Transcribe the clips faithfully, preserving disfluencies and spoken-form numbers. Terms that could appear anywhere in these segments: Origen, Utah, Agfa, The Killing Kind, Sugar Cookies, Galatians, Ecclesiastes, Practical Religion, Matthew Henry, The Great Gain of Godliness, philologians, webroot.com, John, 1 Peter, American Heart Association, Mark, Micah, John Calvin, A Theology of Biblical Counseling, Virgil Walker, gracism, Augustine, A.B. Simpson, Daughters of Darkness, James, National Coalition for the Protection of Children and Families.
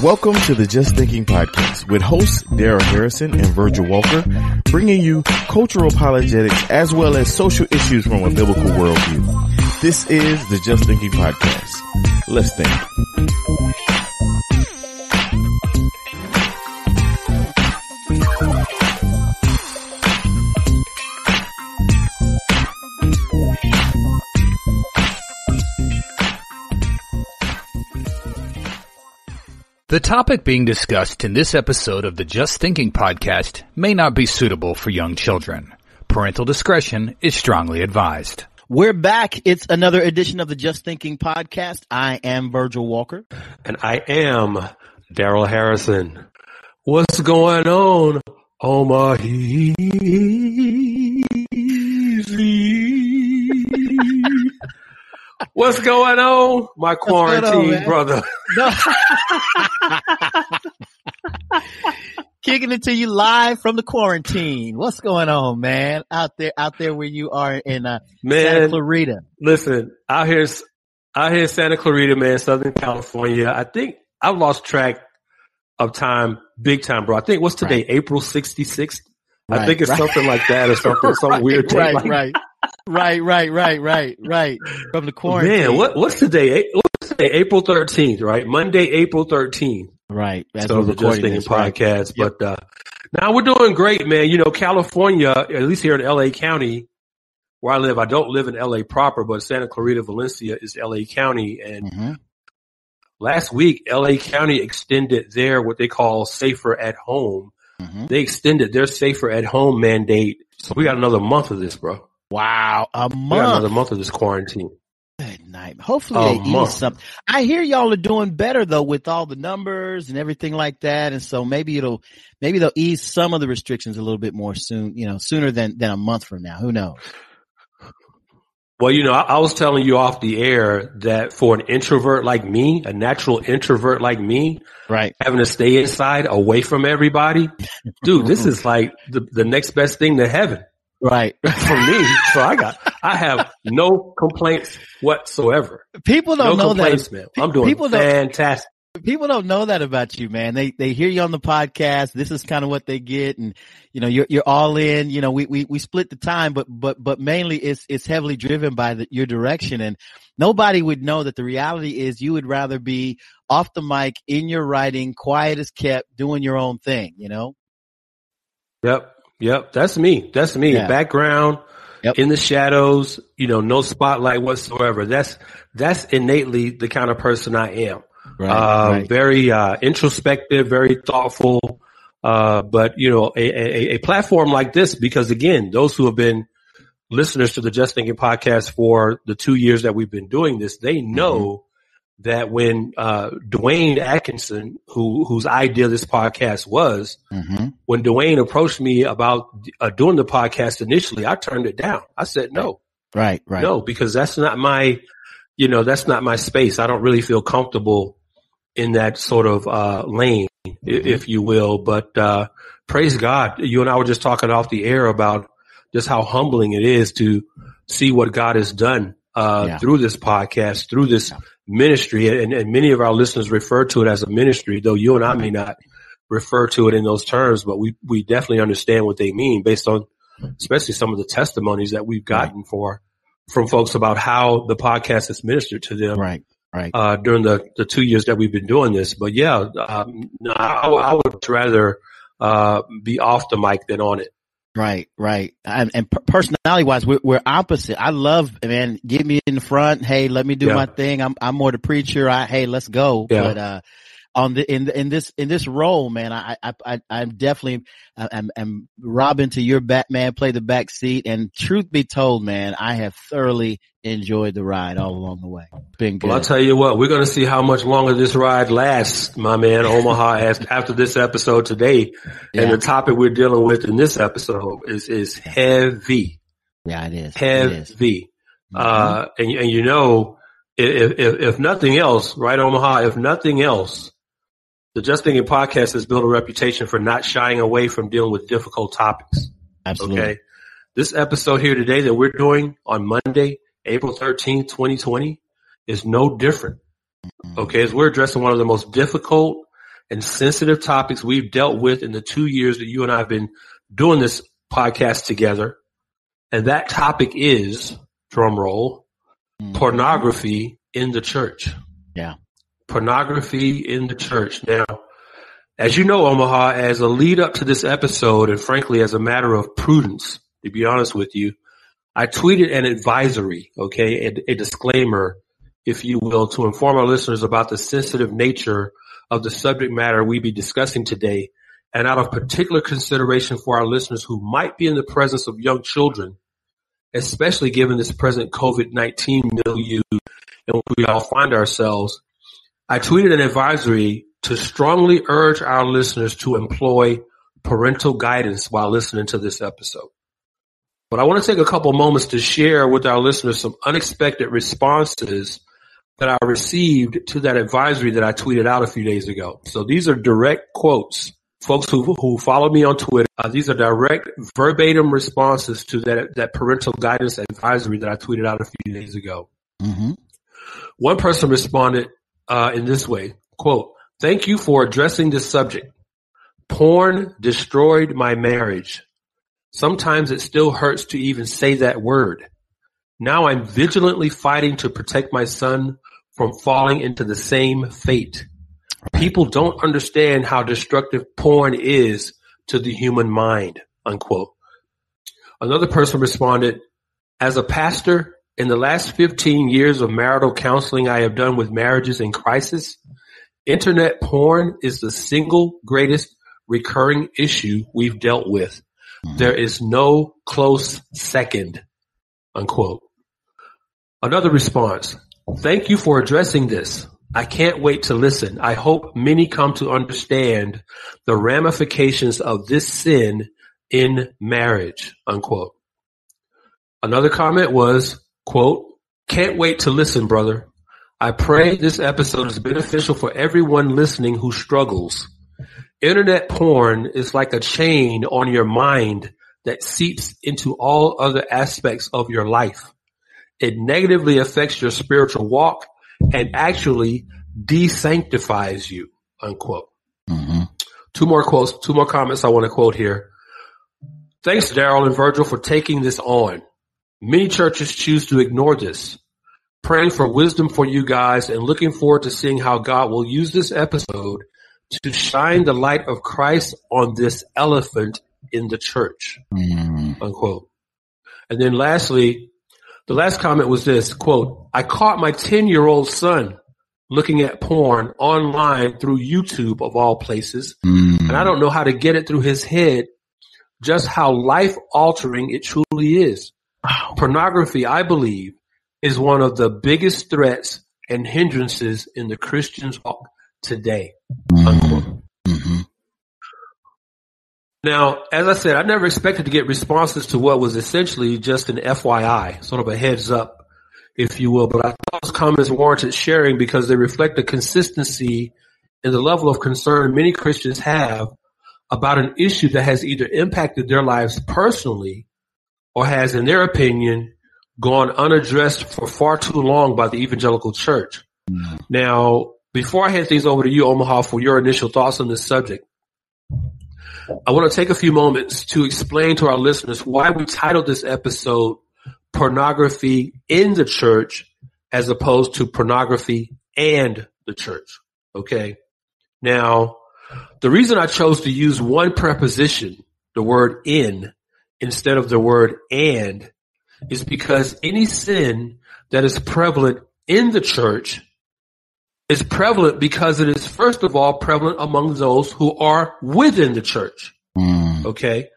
Welcome to the Just Thinking Podcast with hosts Darrell Harrison and Virgil Walker, bringing you cultural apologetics as well as social issues from a biblical worldview. This is the Just Thinking Podcast. Let's think. The topic being discussed in this episode of the Just Thinking Podcast may not be suitable for young children. Parental discretion is strongly advised. We're back. It's another edition of the Just Thinking Podcast. I am Virgil Walker. And I am Darrell Harrison. What's going on, Omaheezy? What's going on, my quarantine on, brother? No. Kicking it to you live from the quarantine. What's going on, man? Out there, out there where you are in uh, man, Santa Clarita. Listen, out here, out here in Santa Clarita, man, Southern California. I think I've lost track of time, big time, bro. I think what's today, right. April sixty-sixth? Right, I think it's right. something like that or something, some right, weird thing. Right, like- right. Right, right, right, right, right. From the quarantine. Man, what, what's today? What's today? April thirteenth, right? Monday, April thirteenth. Right. That's so the Just Thinking Podcast. Right. But, uh, now we're doing great, man. You know, California, at least here in L A. County, where I live, I don't live in L A proper, but Santa Clarita, Valencia is L A. County. And mm-hmm. last week, L A. County extended their, what they call safer at home. Mm-hmm. They extended their safer at home mandate. So we got another month of this, bro. Wow, a month. We got another month of this quarantine. Good night. Hopefully they eat something. I hear y'all are doing better though with all the numbers and everything like that. And so maybe it'll, maybe they'll ease some of the restrictions a little bit more soon, you know, sooner than, than a month from now. Who knows? Well, you know, I, I was telling you off the air that for an introvert like me, a natural introvert like me, right, having to stay inside away from everybody, dude, this is like the, the next best thing to heaven. Right. For me. So I got, I have no complaints whatsoever. People don't no know that. Man. I'm doing people fantastic. People don't know that about you, man. They, they hear you on the podcast. This is kind of what they get. And, you know, you're, you're all in, you know, we, we, we split the time, but, but, but mainly it's, it's heavily driven by the, your direction. And nobody would know that the reality is you would rather be off the mic in your writing, quiet as kept, doing your own thing, you know? Yep. Yep, that's me. That's me. Yeah. Background, yep. In the shadows, you know, no spotlight whatsoever. That's that's innately the kind of person I am. Right, um, right. Very uh, introspective, very thoughtful. Uh, but, you know, a, a, a platform like this, because, again, those who have been listeners to the Just Thinking Podcast for the two years that we've been doing this, they know mm-hmm. that when uh, Dwayne Atkinson, who whose idea this podcast was, mm-hmm. when Dwayne approached me about uh, doing the podcast initially, I turned it down. I said, no, right, right. No, because that's not my, you know, that's not my space. I don't really feel comfortable in that sort of, uh, lane, mm-hmm. if you will. But, uh, praise God. You and I were just talking off the air about just how humbling it is to see what God has done, uh, yeah. through this podcast, through this yeah. ministry. And, and many of our listeners refer to it as a ministry, though you and I may not refer to it in those terms, but we, we definitely understand what they mean based on especially some of the testimonies that we've gotten right. for, from folks about how the podcast is ministered to them. Right. Right. Uh, during the, the two years that we've been doing this. But yeah, um, no, I, I would rather, uh, be off the mic than on it. Right. Right. And, and personality wise, we're, we're opposite. I love, man, get me in the front. Hey, let me do yeah. my thing. I'm, I'm more the preacher. I, hey, let's go. Yeah. But, uh, On the, in, in this, in this role, man, I, I, I, I'm definitely, I'm, I'm robbing to your Batman, play the back seat. And truth be told, man, I have thoroughly enjoyed the ride all along the way. Been good. Well, I'll tell you what, we're going to see how much longer this ride lasts, my man, Omaha, as, after this episode today. Yeah. And the topic we're dealing with in this episode is, is heavy. Yeah, it is. Heavy. It is. Mm-hmm. Uh, and, and you know, if, if, if nothing else, right, Omaha, if nothing else, the Just Thinking Podcast has built a reputation for not shying away from dealing with difficult topics. Absolutely. Okay. This episode here today that we're doing on Monday, April thirteenth, twenty twenty is no different. Okay. As we're addressing one of the most difficult and sensitive topics we've dealt with in the two years that you and I have been doing this podcast together. And that topic is, drum roll, mm. pornography in the church. Yeah. Pornography in the church. Now, as you know, Omaha, as a lead up to this episode, and frankly, as a matter of prudence, to be honest with you, I tweeted an advisory, okay, a, a disclaimer, if you will, to inform our listeners about the sensitive nature of the subject matter we be discussing today, and out of particular consideration for our listeners who might be in the presence of young children, especially given this present covid nineteen milieu in which we all find ourselves, I tweeted an advisory to strongly urge our listeners to employ parental guidance while listening to this episode. But I want to take a couple moments to share with our listeners some unexpected responses that I received to that advisory that I tweeted out a few days ago. So these are direct quotes. Folks who who follow me on Twitter, uh, these are direct verbatim responses to that that parental guidance advisory that I tweeted out a few days ago. Mm-hmm. One person responded uh in this way, quote, "Thank you for addressing this subject. Porn destroyed my marriage. Sometimes it still hurts to even say that word. Now I'm vigilantly fighting to protect my son from falling into the same fate. People don't understand how destructive porn is to the human mind," unquote. Another person responded, "As a pastor, in the last fifteen years of marital counseling I have done with marriages in crisis, internet porn is the single greatest recurring issue we've dealt with. There is no close second," unquote. Another response, "Thank you for addressing this. I can't wait to listen. I hope many come to understand the ramifications of this sin in marriage," unquote. Another comment was, quote, "Can't wait to listen, brother. I pray this episode is beneficial for everyone listening who struggles. Internet porn is like a chain on your mind that seeps into all other aspects of your life. It negatively affects your spiritual walk and actually desanctifies you," unquote. Mm-hmm. Two more quotes, two more comments I want to quote here. "Thanks, Darrell and Virgil, for taking this on. Many churches choose to ignore this. Praying for wisdom for you guys and looking forward to seeing how God will use this episode to shine the light of Christ on this elephant in the church," mm-hmm. unquote. And then lastly, the last comment was this, quote, "I caught my ten-year-old son looking at porn online through YouTube of all places, mm. and I don't know how to get it through his head just how life-altering it truly is. Wow. Pornography, I believe, is one of the biggest threats and hindrances in the Christian's walk today," unquote. Mm-hmm. Now, as I said, I never expected to get responses to what was essentially just an F Y I, sort of a heads up, if you will. But I thought those comments warranted sharing because they reflect a consistency in the level of concern many Christians have about an issue that has either impacted their lives personally or has, in their opinion, gone unaddressed for far too long by the evangelical church. Mm-hmm. Now, before I hand things over to you, Omaha, for your initial thoughts on this subject, I want to take a few moments to explain to our listeners why we titled this episode Pornography in the Church as opposed to Pornography and the Church. Okay. Now, the reason I chose to use one preposition, the word in, instead of the word and, is because any sin that is prevalent in the church is prevalent because it is, first of all, prevalent among those who are within the church. Mm. Okay.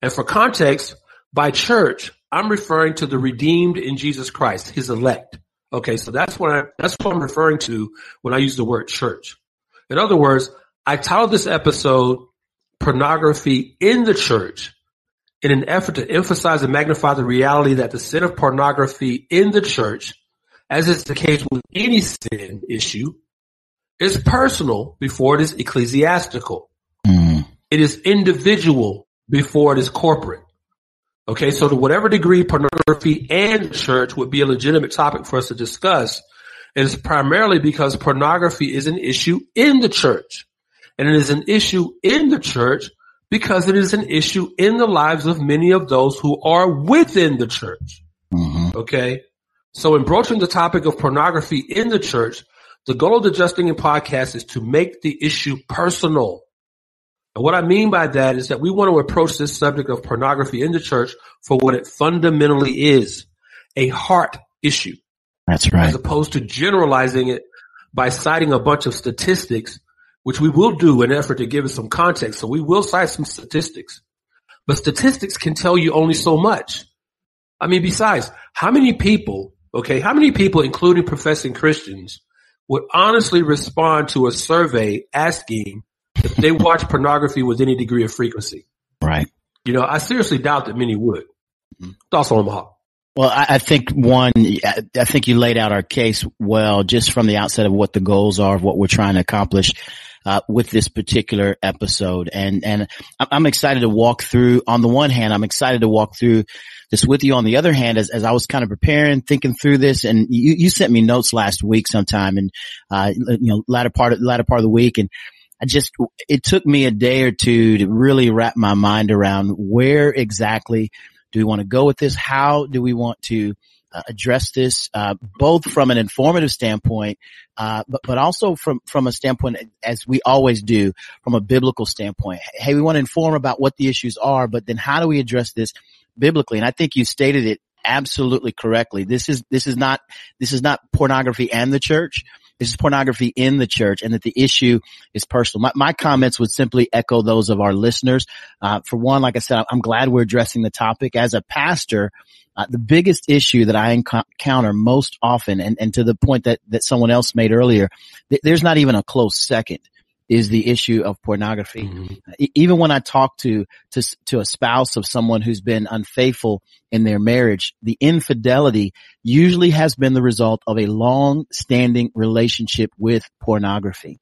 And for context, by church, I'm referring to the redeemed in Jesus Christ, his elect. Okay. So that's what I, that's what I'm referring to when I use the word church. In other words, I titled this episode Pornography in the Church in an effort to emphasize and magnify the reality that the sin of pornography in the church, as is the case with any sin issue, is personal before it is ecclesiastical. Mm. It is individual before it is corporate. Okay, so to whatever degree pornography and church would be a legitimate topic for us to discuss, it is primarily because pornography is an issue in the church. And it is an issue in the church because it is an issue in the lives of many of those who are within the church. Mm-hmm. Okay? So in broaching the topic of pornography in the church, the goal of the Just Thinking podcast is to make the issue personal. And what I mean by that is that we want to approach this subject of pornography in the church for what it fundamentally is, a heart issue. That's right. As opposed to generalizing it by citing a bunch of statistics, which we will do in an effort to give it some context. So we will cite some statistics. But statistics can tell you only so much. I mean, besides, how many people, okay, how many people, including professing Christians, would honestly respond to a survey asking if they watch pornography with any degree of frequency? Right. You know, I seriously doubt that many would. Thoughts on Omaha? Well, I, I think one, I, I think you laid out our case well, just from the outset of what the goals are, of what we're trying to accomplish uh, with this particular episode. And, and I'm excited to walk through, on the one hand, I'm excited to walk through this with you. On the other hand, as, as I was kind of preparing, thinking through this, and you, you sent me notes last week sometime and, uh, you know, latter part of, latter part of the week. And I just, it took me a day or two to really wrap my mind around where exactly do we want to go with this? How do we want to uh, address this? Uh, both from an informative standpoint, uh, but, but also from, from a standpoint, as we always do, from a biblical standpoint. Hey, we want to inform about what the issues are, but then how do we address this biblically? And I think you stated it absolutely correctly. This is, this is not, this is not pornography and the church. This is pornography in the church, and that the issue is personal. My, my comments would simply echo those of our listeners. Uh, for one, like I said, I'm glad we're addressing the topic. As a pastor, uh, the biggest issue that I encounter most often, and, and to the point that, that someone else made earlier, th- there's not even a close second, is the issue of pornography. Mm-hmm. Even when I talk to, to, to a spouse of someone who's been unfaithful in their marriage, the infidelity usually has been the result of a long standing relationship with pornography.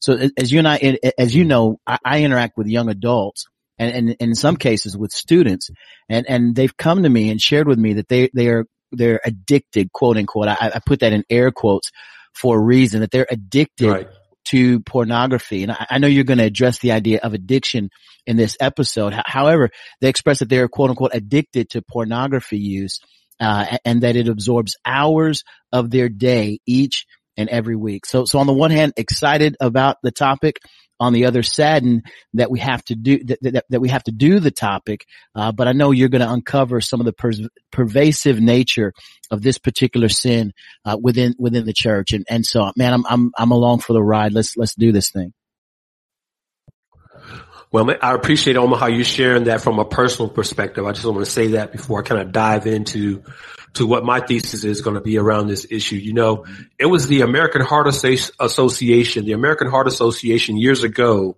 So as you and I, as you know, I, I interact with young adults and, and, and in some cases with students, and, and they've come to me and shared with me that they, they are, they're addicted, quote unquote. I, I put that in air quotes for a reason, that they're addicted. Right. To pornography. And I know you're going to address the idea of addiction in this episode. However, they express that they're quote unquote addicted to pornography use, uh, and that it absorbs hours of their day each and every week. So, so on the one hand, excited about the topic. On the other, saddened that we have to do that, that, that we have to do the topic. Uh, but I know you're going to uncover some of the per- pervasive nature of this particular sin uh, within within the church. And and so, man, I'm I'm I'm along for the ride. Let's let's do this thing. Well, I appreciate, Omaha, you sharing that from a personal perspective. I just want to say that before I kind of dive into to what my thesis is going to be around this issue. You know, it was the American Heart Association. The American Heart Association years ago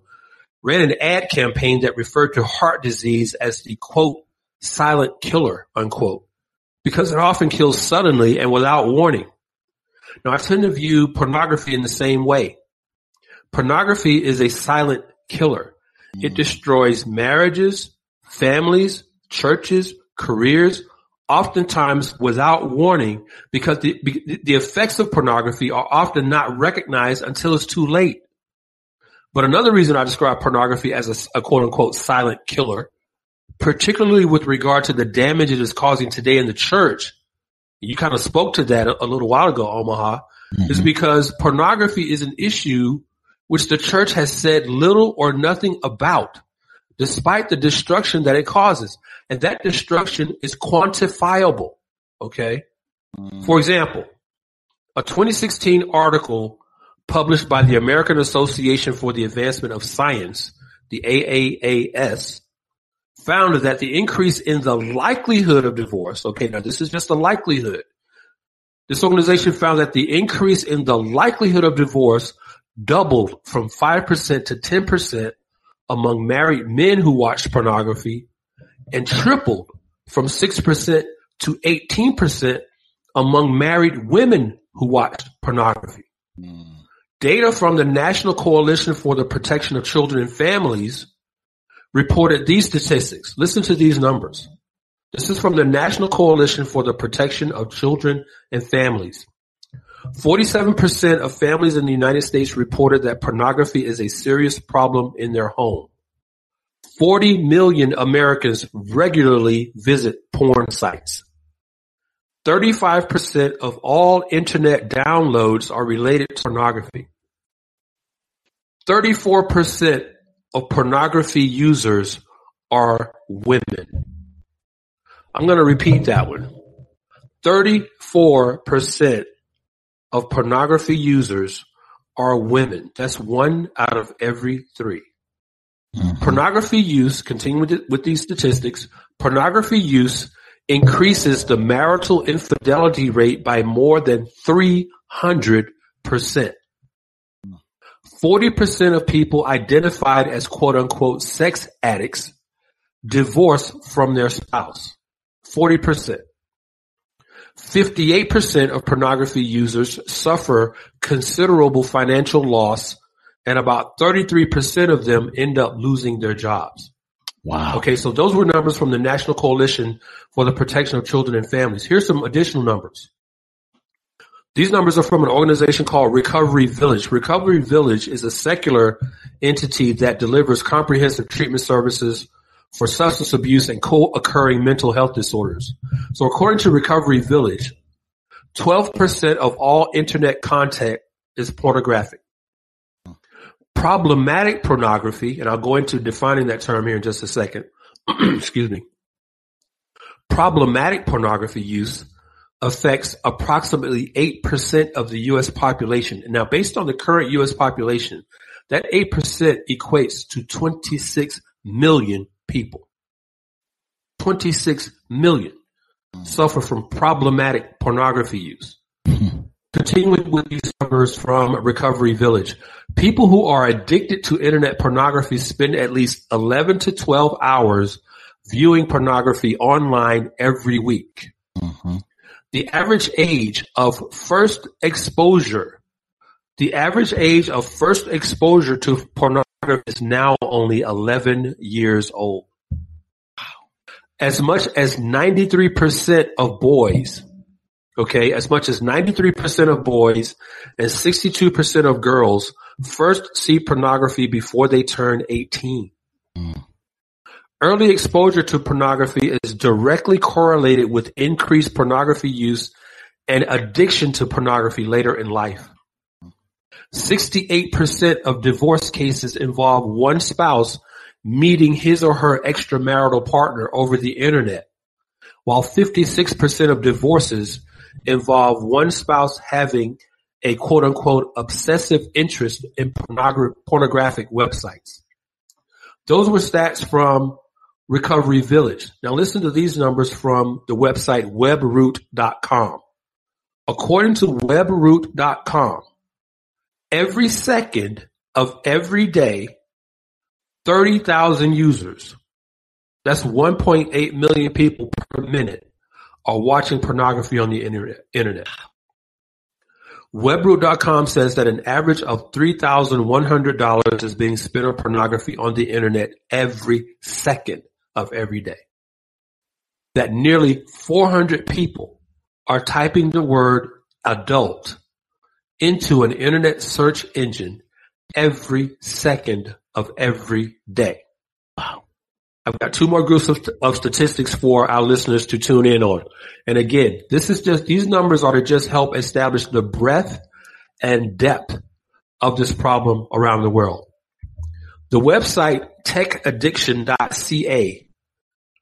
ran an ad campaign that referred to heart disease as the, quote, silent killer, unquote, because it often kills suddenly and without warning. Now, I tend to view pornography in the same way. Pornography is a silent killer. It destroys marriages, families, churches, careers, oftentimes without warning, because the, the effects of pornography are often not recognized until it's too late. But another reason I describe pornography as a, a quote-unquote silent killer, particularly with regard to the damage it is causing today in the church, you kind of spoke to that a, a little while ago, Omaha, mm-hmm. is because pornography is an issue which the church has said little or nothing about, despite the destruction that it causes. And that destruction is quantifiable, okay? Mm. For example, a twenty sixteen article published by the American Association for the Advancement of Science, the A A A S, found that the increase in the likelihood of divorce, okay, now this is just the likelihood. This organization found that the increase in the likelihood of divorce doubled from five percent to ten percent among married men who watched pornography, and tripled from six percent to eighteen percent among married women who watched pornography. Mm. Data from the National Coalition for the Protection of Children and Families reported these statistics. Listen to these numbers. This is from the National Coalition for the Protection of Children and Families. forty-seven percent of families in the United States reported that pornography is a serious problem in their home. forty million Americans regularly visit porn sites. thirty-five percent of all internet downloads are related to pornography. thirty-four percent of pornography users are women. I'm going to repeat that one. thirty-four percent of pornography users are women. That's one out of every three. Mm-hmm. Pornography use, continue with, with these statistics, pornography use increases the marital infidelity rate by more than three hundred percent. forty percent of people identified as quote-unquote sex addicts divorce from their spouse. forty percent. fifty-eight percent of pornography users suffer considerable financial loss, and about thirty-three percent of them end up losing their jobs. Wow. Okay, so those were numbers from the National Coalition for the Protection of Children and Families. Here's some additional numbers. These numbers are from an organization called Recovery Village. Recovery Village is a secular entity that delivers comprehensive treatment services for substance abuse and co-occurring mental health disorders. So according to Recovery Village, twelve percent of all internet content is pornographic. Problematic pornography, and I'll go into defining that term here in just a second. Excuse me. Problematic pornography use affects approximately eight percent of the U S population. And now, based on the current U S population, that eight percent equates to twenty-six million people. twenty-six million suffer from problematic pornography use. Continuing with these numbers from Recovery Village, people who are addicted to internet pornography spend at least eleven to twelve hours viewing pornography online every week. Mm-hmm. The average age of first exposure, the average age of first exposure to pornography is now only eleven years old. As much as ninety-three percent of boys Okay, as much as ninety-three percent of boys and sixty-two percent of girls first see pornography before they turn eighteen. Mm. Early exposure to pornography is directly correlated with increased pornography use and addiction to pornography later in life. sixty-eight percent of divorce cases involve one spouse meeting his or her extramarital partner over the internet, while fifty-six percent of divorces involve one spouse having a quote-unquote obsessive interest in pornogra- pornographic websites. Those were stats from Recovery Village. Now listen to these numbers from the website webroot dot com. According to webroot dot com, every second of every day, thirty thousand users, that's one point eight million people per minute, are watching pornography on the internet. Webroot dot com says that an average of three thousand one hundred dollars is being spent on pornography on the internet every second of every day. That nearly four hundred people are typing the word adult into an internet search engine every second of every day. Wow. I've got two more groups of, of statistics for our listeners to tune in on. And again, this is just, these numbers are to just help establish the breadth and depth of this problem around the world. The website tech addiction dot c a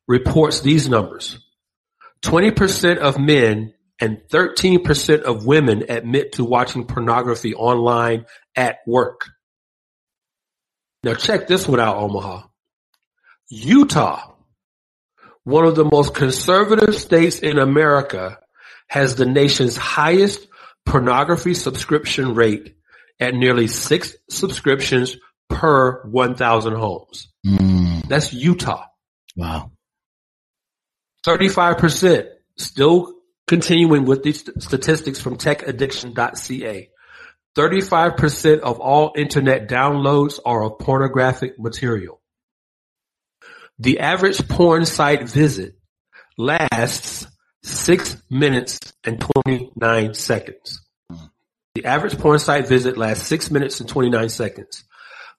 reports these numbers. twenty percent of men and thirteen percent of women admit to watching pornography online at work. Now check this one out, Omaha. Utah, one of the most conservative states in America, has the nation's highest pornography subscription rate at nearly six subscriptions per one thousand homes. Mm. That's Utah. Wow. thirty-five percent, still continuing with these statistics from tech addiction dot c a, thirty-five percent of all internet downloads are of pornographic material. The average porn site visit lasts six minutes and twenty-nine seconds. The average porn site visit lasts six minutes and twenty-nine seconds.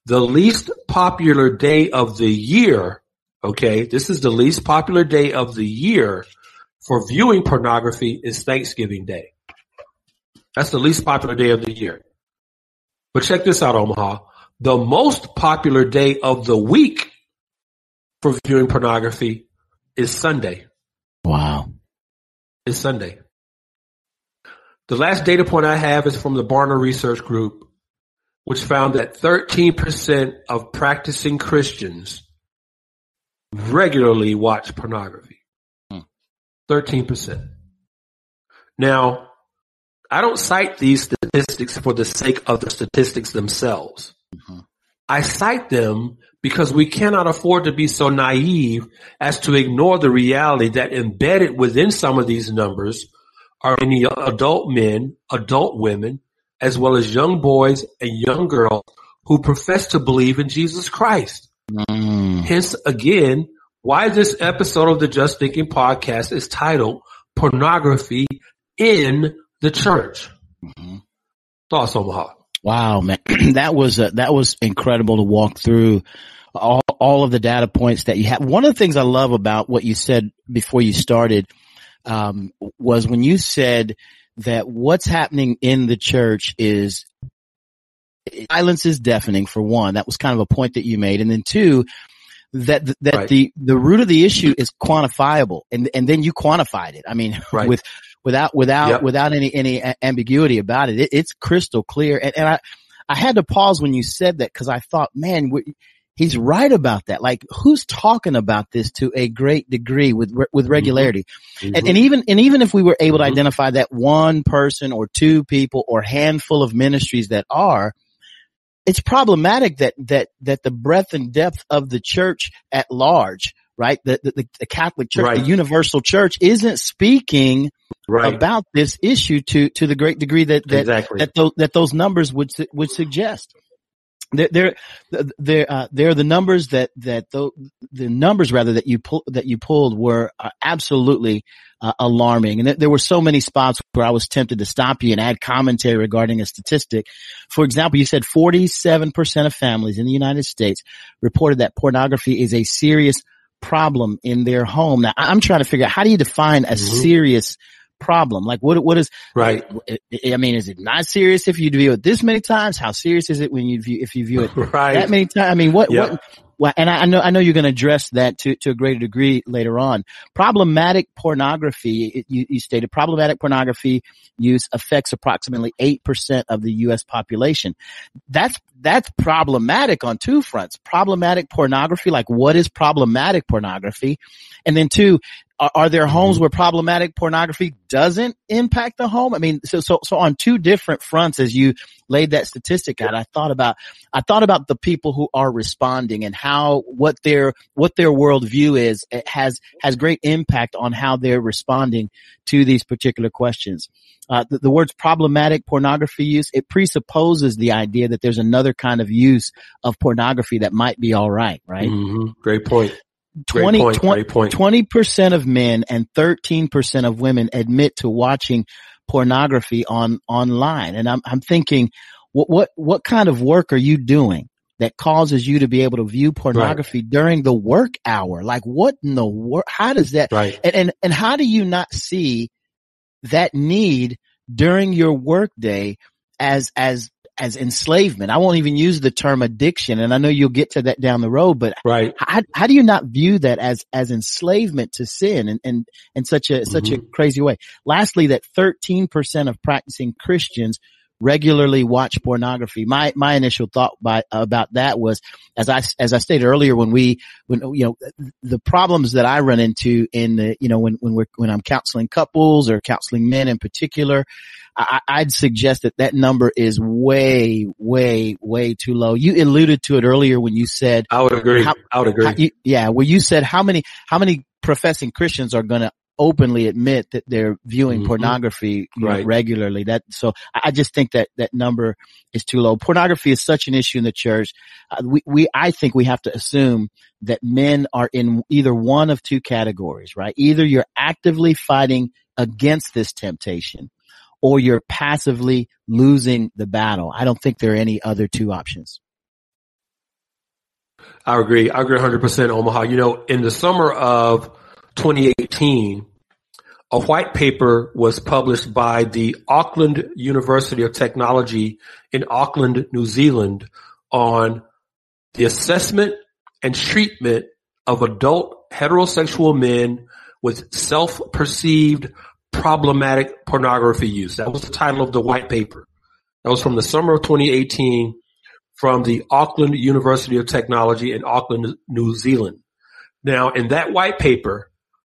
The least popular day of the year, okay, this is the least popular day of the year for viewing pornography is Thanksgiving Day. That's the least popular day of the year. But check this out, Omaha. The most popular day of the week for viewing pornography is Sunday. Wow. It's Sunday. The last data point I have is from the Barna Research Group, which found that thirteen percent of practicing Christians regularly watch pornography. Hmm. thirteen percent. Now, I don't cite these statistics for the sake of the statistics themselves. Mm-hmm. I cite them because we cannot afford to be so naive as to ignore the reality that embedded within some of these numbers are many adult men, adult women, as well as young boys and young girls who profess to believe in Jesus Christ. Mm. Hence, again, why this episode of the Just Thinking podcast is titled Pornography in the Church. Mm-hmm. Thoughts, Omaha? Wow, man, that was a, that was incredible to walk through all, all of the data points that you had. One of the things I love about what you said before you started um, was when you said that what's happening in the church is silence is deafening. For one, that was kind of a point that you made, and then two, that that right. the the root of the issue is quantifiable, and and then you quantified it. I mean, right. with Without, without, yep. without any, any ambiguity about it. it it's crystal clear. And, and I, I had to pause when you said that because I thought, man, we, he's right about that. Like, who's talking about this to a great degree with, with regularity? Mm-hmm. And, and even, and even if we were able mm-hmm. to identify that one person or two people or handful of ministries that are, it's problematic that, that, that the breadth and depth of the church at large, right? The, the, the Catholic Church, right. the universal church isn't speaking right. about this issue to, to the great degree that, that, exactly. that, those, that those numbers would, would suggest. They're, they're, they're, uh, they're the numbers that, that the, the numbers rather that you pull, that you pulled were uh, absolutely uh, alarming. And th- there were so many spots where I was tempted to stop you and add commentary regarding a statistic. For example, you said forty-seven percent of families in the United States reported that pornography is a serious problem in their home. Now I'm trying to figure out, how do you define a serious problem? Like what, what is, right? I mean, is it not serious if you view it this many times? How serious is it when you view, if you view it right. that many times? I mean, what, yeah. what, well, and I know, I know you're going to address that to, to a greater degree later on. Problematic pornography, it, you, you stated problematic pornography use affects approximately eight percent of the U S population. That's, that's problematic on two fronts. Problematic pornography, like what is problematic pornography? And then two, are, are there homes where problematic pornography doesn't impact the home? I mean, so, so, so on two different fronts, as you laid that statistic out, I thought about, I thought about the people who are responding and how, what their, what their worldview is. It has, has great impact on how they're responding to these particular questions. Uh, the, the words problematic pornography use, it presupposes the idea that there's another kind of use of pornography that might be all right, right? Mm-hmm. Great point. twenty, great point, twenty, great point. twenty percent of men and thirteen percent of women admit to watching pornography on, online. And I'm, I'm thinking, what, what, what kind of work are you doing that causes you to be able to view pornography right. during the work hour? Like what in the world? How does that, right. and, and, and how do you not see that need during your work day as, as, as enslavement? I won't even use the term addiction, and I know you'll get to that down the road, but right. how, how do you not view that as, as enslavement to sin and, and, and such a, mm-hmm. such a crazy way? Lastly, that thirteen percent of practicing Christians regularly watch pornography. My, my initial thought by, about that was, as I, as I stated earlier, when we, when, you know, the problems that I run into in the, you know, when, when we're, when I'm counseling couples or counseling men in particular, I, I'd suggest that that number is way, way, way too low. You alluded to it earlier when you said, I would agree. How, I would agree. How, you, yeah. Where you said how many, how many professing Christians are going to openly admit that they're viewing mm-hmm. pornography you right. know, regularly. That, so I just think that that number is too low. Pornography is such an issue in the church. Uh, we, we, I think we have to assume that men are in either one of two categories, right? Either you're actively fighting against this temptation or you're passively losing the battle. I don't think there are any other two options. I agree. I agree one hundred percent, Omaha. You know, in the summer of twenty eighteen, a white paper was published by the Auckland University of Technology in Auckland, New Zealand, on the assessment and treatment of adult heterosexual men with self-perceived problematic pornography use. That was the title of the white paper. That was from the summer of twenty eighteen from the Auckland University of Technology in Auckland, New Zealand. Now, in that white paper,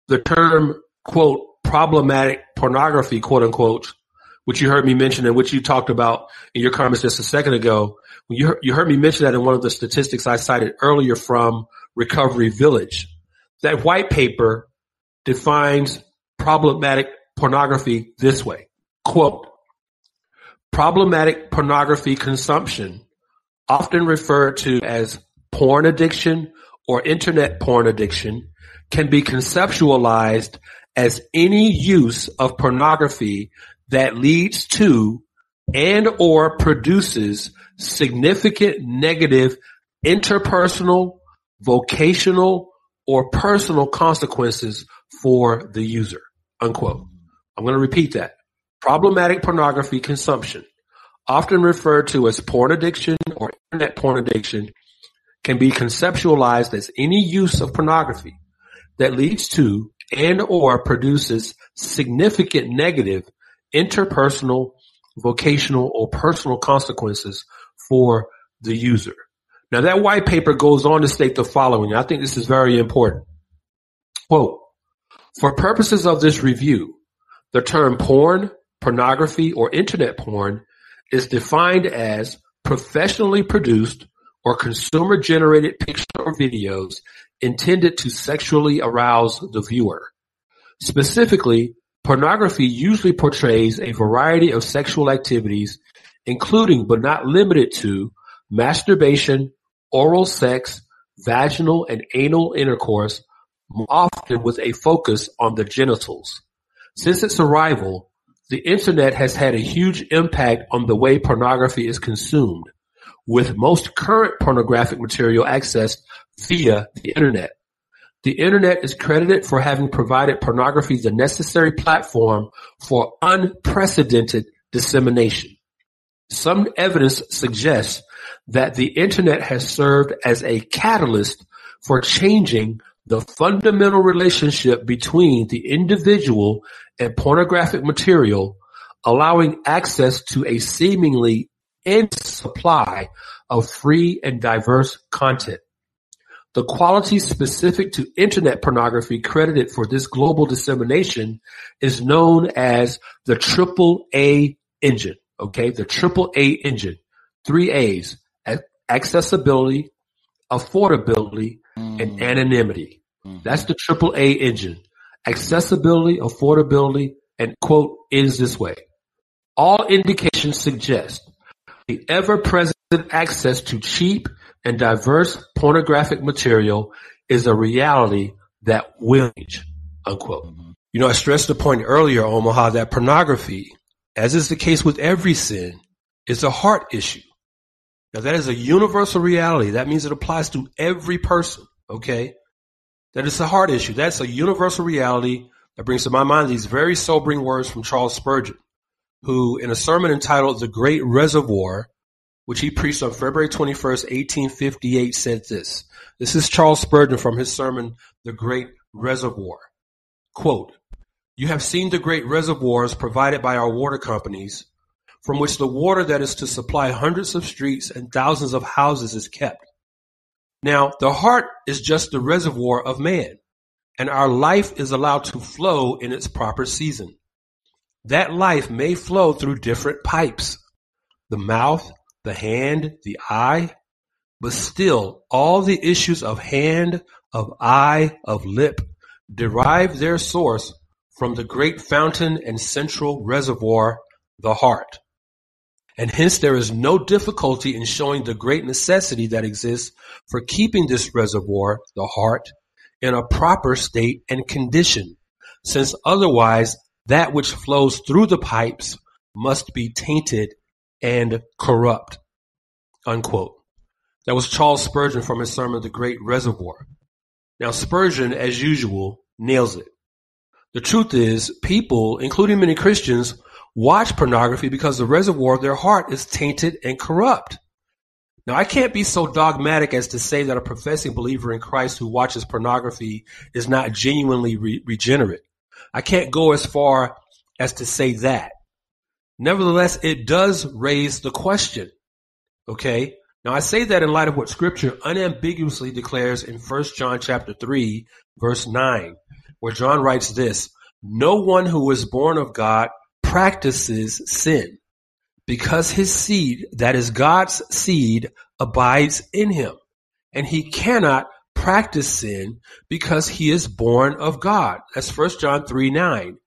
the term, quote, problematic pornography, quote unquote, which you heard me mention and which you talked about in your comments just a second ago, when you, you heard me mention that in one of the statistics I cited earlier from Recovery Village. That white paper defines problematic pornography this way, quote, problematic pornography consumption, often referred to as porn addiction or internet porn addiction, can be conceptualized as any use of pornography that leads to and or produces significant negative interpersonal, vocational, or personal consequences for the user, unquote. I'm going to repeat that. Problematic pornography consumption, often referred to as porn addiction or internet porn addiction, can be conceptualized as any use of pornography that leads to and or produces significant negative interpersonal, vocational, or personal consequences for the user. Now, that white paper goes on to state the following. I think this is very important. Quote, for purposes of this review, the term porn, pornography, or internet porn is defined as professionally produced or consumer-generated pictures or videos intended to sexually arouse the viewer. Specifically, pornography usually portrays a variety of sexual activities, including but not limited to masturbation, oral sex, vaginal and anal intercourse, often with a focus on the genitals. Since its arrival, the internet has had a huge impact on the way pornography is consumed, with most current pornographic material accessed via the internet. The internet is credited for having provided pornography the necessary platform for unprecedented dissemination. Some evidence suggests that the internet has served as a catalyst for changing the fundamental relationship between the individual and pornographic material, allowing access to a seemingly and supply of free and diverse content. The qualities specific to internet pornography credited for this global dissemination is known as the triple A engine. Okay, the triple A engine, three A's: accessibility, affordability, mm. and anonymity. Mm. That's the triple A engine: accessibility, affordability, and quote ends this way. All indications suggest the ever-present access to cheap and diverse pornographic material is a reality that will change, unquote. Mm-hmm. You know, I stressed the point earlier, Omaha, that pornography, as is the case with every sin, is a heart issue. Now, that is a universal reality. That means it applies to every person, okay? That is a heart issue. That's a universal reality that brings to my mind these very sobering words from Charles Spurgeon, who, in a sermon entitled The Great Reservoir, which he preached on February twenty-first, eighteen fifty-eight, said this. This is Charles Spurgeon from his sermon, The Great Reservoir. Quote, you have seen the great reservoirs provided by our water companies, from which the water that is to supply hundreds of streets and thousands of houses is kept. Now, the heart is just the reservoir of man, and our life is allowed to flow in its proper season. That life may flow through different pipes, the mouth, the hand, the eye, but still all the issues of hand, of eye, of lip derive their source from the great fountain and central reservoir, the heart. And hence there is no difficulty in showing the great necessity that exists for keeping this reservoir, the heart, in a proper state and condition, since otherwise that which flows through the pipes must be tainted and corrupt." Unquote. That was Charles Spurgeon from his sermon, The Great Reservoir. Now Spurgeon, as usual, nails it. The truth is, people, including many Christians, watch pornography because the reservoir of their heart is tainted and corrupt. Now, I can't be so dogmatic as to say that a professing believer in Christ who watches pornography is not genuinely re- regenerate. I can't go as far as to say that. Nevertheless, it does raise the question. Okay? Now, I say that in light of what Scripture unambiguously declares in First John chapter three, verse nine, where John writes this, "No one who is born of God practices sin, because his seed, that is God's seed, abides in him, and he cannot practice sin because he is born of God." That's First John three nine.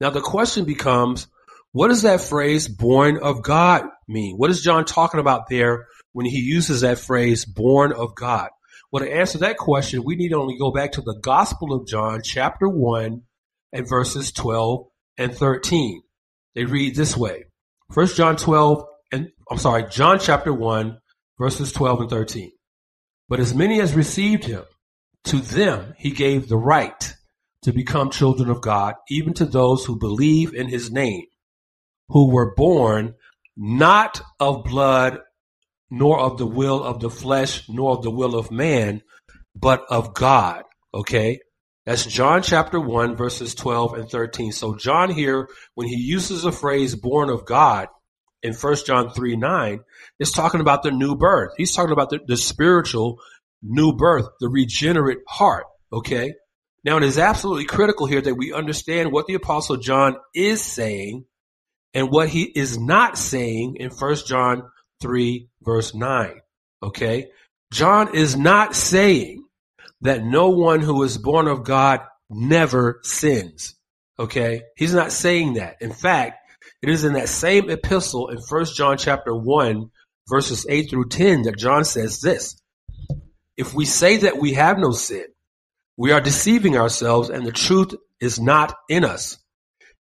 Now the question becomes, what does that phrase "born of God" mean? What is John talking about there when he uses that phrase "born of God"? Well, to answer that question, we need only go back to the Gospel of John, chapter one, and verses twelve and thirteen. They read this way. First John twelve and I'm sorry, John chapter one, verses twelve and thirteen. "But as many as received him, to them he gave the right to become children of God, even to those who believe in his name, who were born not of blood, nor of the will of the flesh, nor of the will of man, but of God." Okay? That's John chapter one, verses twelve and thirteen. So John here, when he uses the phrase "born of God" in First John three nine, is talking about the new birth. He's talking about the, the spiritual new birth, the regenerate heart. Okay? Now, it is absolutely critical here that we understand what the Apostle John is saying and what he is not saying in First John three, verse nine. Okay? John is not saying that no one who is born of God never sins. Okay? He's not saying that. In fact, it is in that same epistle in First John chapter one, verses eight through ten, that John says this, "If we say that we have no sin, we are deceiving ourselves and the truth is not in us.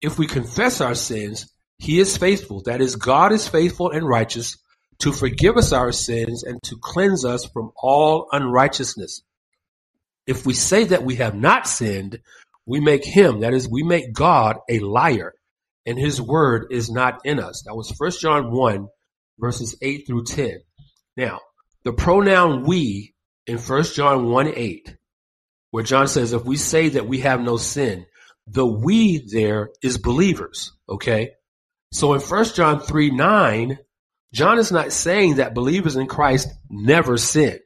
If we confess our sins, he is faithful." That is, God is faithful and righteous to forgive us our sins and to cleanse us from all unrighteousness. "If we say that we have not sinned, we make him," that is, we make God, "a liar, and his word is not in us." That was First John one, verses eight through ten. Now, the pronoun "we" in First John one eight, where John says, "If we say that we have no sin," the "we" there is believers, okay? So in First John three nine, John is not saying that believers in Christ never sin.